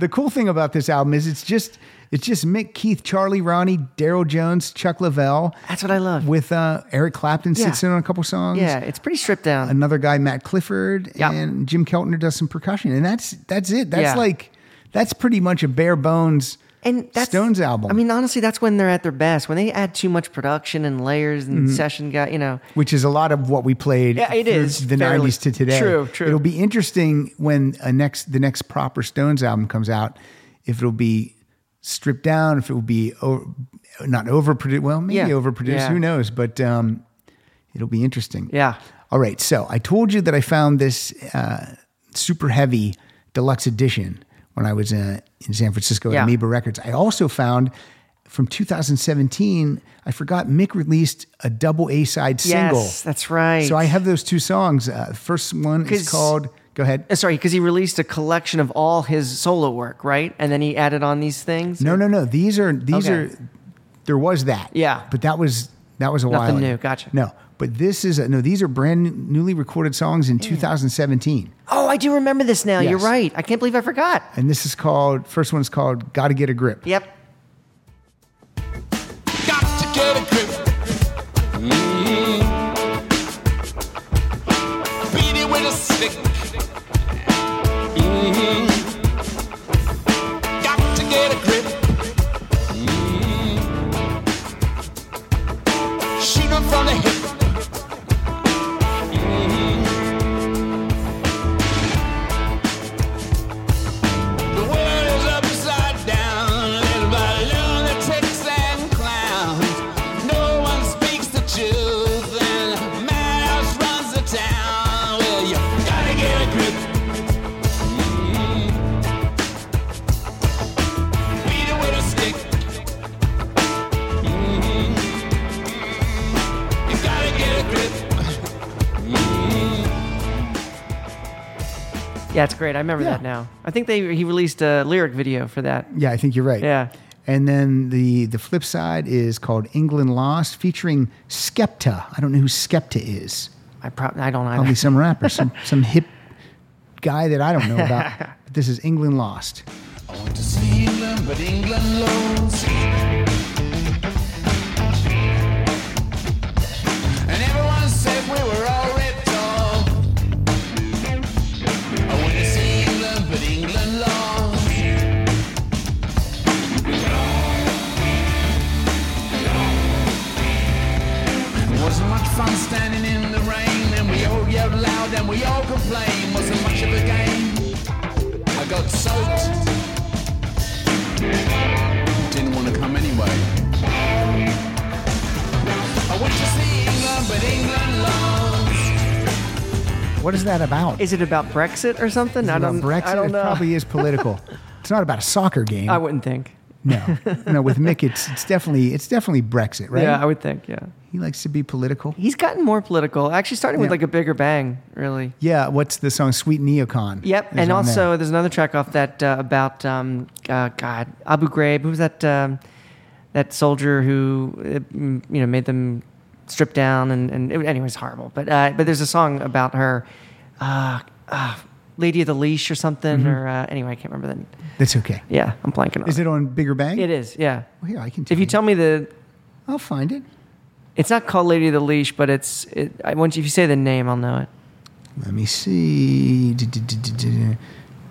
The cool thing about this album is it's just Mick, Keith, Charlie, Ronnie, Daryl Jones, Chuck Leavell. That's what I love. With Eric Clapton sits in on a couple songs. Yeah, it's pretty stripped down. Another guy, Matt Clifford, and Jim Keltner does some percussion. And that's it. That's like... That's pretty much a bare bones Stones album. I mean, honestly, that's when they're at their best. When they add too much production and layers and session guy, you know. Which is a lot of what we played the 90s to today. True. It'll be interesting when the next proper Stones album comes out, if it'll be stripped down, if it will be not overproduced. Well, maybe overproduced. Yeah. Who knows? But it'll be interesting. Yeah. All right. So I told you that I found this super heavy deluxe edition when I was in San Francisco at Amoeba Records. I also found from 2017, I forgot, Mick released a double A-side single. Yes, that's right. So I have those two songs. The first one is called... Go ahead. Sorry, because he released a collection of all his solo work, right? And then he added on these things? No. There was that. Yeah. But that was a while ago. Nothing new. Gotcha. No. But these are newly recorded songs in 2017. Oh, I do remember this now. Yes. You're right. I can't believe I forgot. And this is first one's called Gotta Get a Grip. Yep. Got to get a grip. Mm-hmm. Beat it with a stick. Mm-hmm. Got to get a grip. Mm-hmm. Shoot them from the hip. Yeah, it's great. I remember that now. I think he released a lyric video for that. Yeah, I think you're right. Yeah. And then the flip side is called England Lost, featuring Skepta. I don't know who Skepta is. I don't either. Probably some rapper, some hip guy that I don't know about. But this is England Lost. I want to see England, but England lost. And everyone said we were all fun standing in the rain, and we all yelled loud and we all complained. Wasn't much of a game. I got soaked. Didn't want to come anyway. I went to see England, but England lost. What is that about? Is it about Brexit or something? I don't know. It probably is political. It's not about a soccer game. I wouldn't think. No. With Mick, it's definitely Brexit, right? Yeah, I would think. Yeah, he likes to be political. He's gotten more political, actually, starting with like a Bigger Bang, really. Yeah, what's the song "Sweet Neocon"? Yep, and also there's another track off that about Abu Ghraib. Who was that? That soldier who made them strip down, and it was horrible. But there's a song about her. Lady of the Leash or something, or anyway, I can't remember that. That's okay. Yeah, I'm blanking on it. Is it on Bigger Bang? It is, yeah. Well, here, I can tell you. If you tell me the... I'll find it. It's not called Lady of the Leash, but it's... Once if you say the name, I'll know it. Let me see.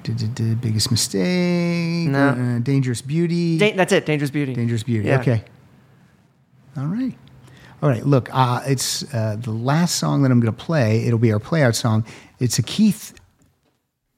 Biggest Mistake. No. Dangerous Beauty. That's it, Dangerous Beauty. Dangerous Beauty, yeah. Okay. All right. All right, look, it's the last song that I'm going to play. It'll be our playout song. It's a Keith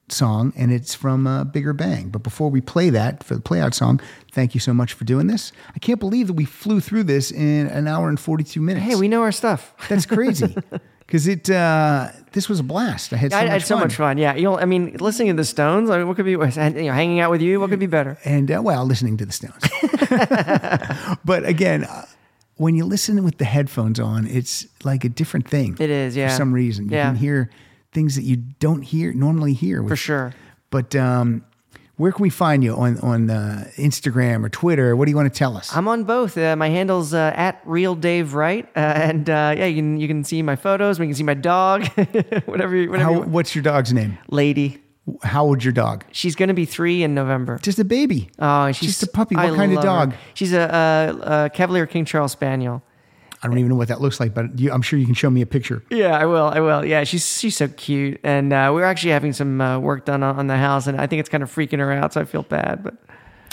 song, and it's from Bigger Bang. But before we play that for the playout song, thank you so much for doing this. I can't believe that we flew through this in an hour and 42 minutes. Hey, we know our stuff. That's crazy. Because this was a blast. I had so much fun. Yeah, I mean, listening to the Stones. I mean, what could be worse? Hanging out with you? What could be better? And listening to the Stones. But again, when you listen with the headphones on, it's like a different thing. It is, yeah. For some reason, you can hear things that you don't normally hear. For sure. But where can we find you on Instagram or Twitter? What do you want to tell us? I'm on both. My handle's at Real Dave Wright, and you can see my photos. We can see my dog. whatever. What's your dog's name? Lady. How old's your dog? She's going to be 3 in November. Just a baby. Oh, she's just a puppy. What kind of dog? Her. She's a Cavalier King Charles Spaniel. I don't even know what that looks like, but I'm sure you can show me a picture. Yeah, I will. Yeah, she's so cute, and we're actually having some work done on the house, and I think it's kind of freaking her out, so I feel bad. But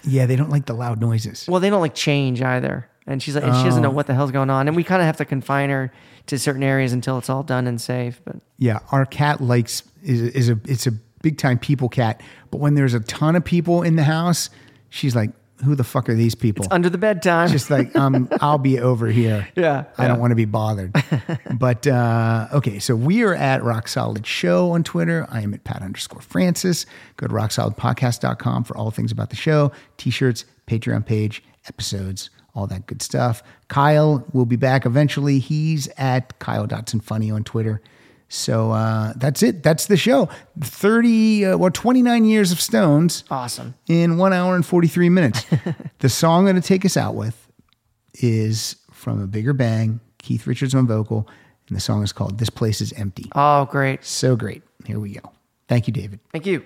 yeah, they don't like the loud noises. Well, they don't like change either, and she's like, and she doesn't know what the hell's going on, and we kind of have to confine her to certain areas until it's all done and safe. But yeah, our cat is a big time people cat, but when there's a ton of people in the house, she's like, who the fuck are these people? It's under the bedtime. Just like, I'll be over here. Yeah. I don't want to be bothered. But, okay, so we are at Rock Solid Show on Twitter. I am at Pat_Francis. Go to rocksolidpodcast.com for all things about the show, t-shirts, Patreon page, episodes, all that good stuff. Kyle will be back eventually. He's at Kyle.SonFunny on Twitter. So that's it. That's the show. 29 years of Stones. Awesome. In 1 hour and 43 minutes. The song I'm going to take us out with is from a Bigger Bang, Keith Richards on vocal, and the song is called This Place Is Empty. Oh, great. So great. Here we go. Thank you, David. Thank you.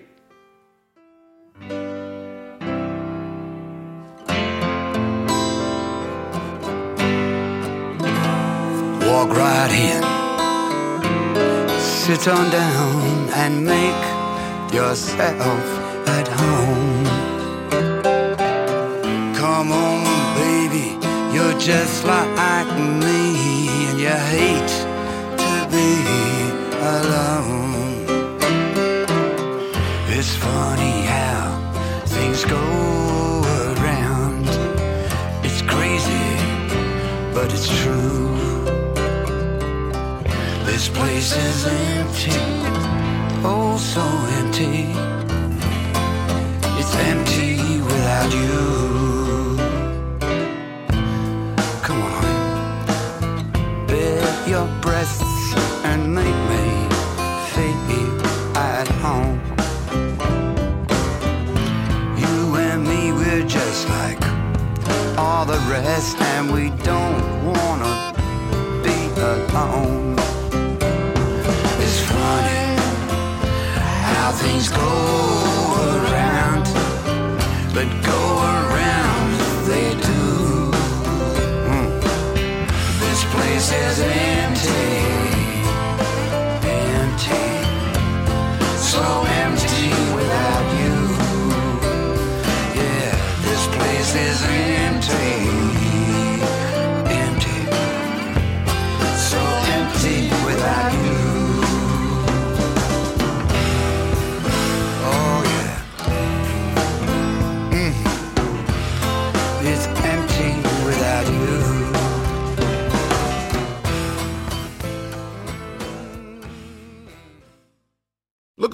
Walk right in. Sit on down and make yourself at home. Come on, baby, you're just like me, and you hate to be alone. It's funny how things go around. It's crazy, but it's true. This place is empty, oh so empty. It's empty without you. Come on, bare your breasts and make me feel at home. You and me, we're just like all the rest, and we don't wanna be alone. How things go around, but go around they do. This place is empty, empty, so empty without you. Yeah, this place is empty, empty, so empty without you. Look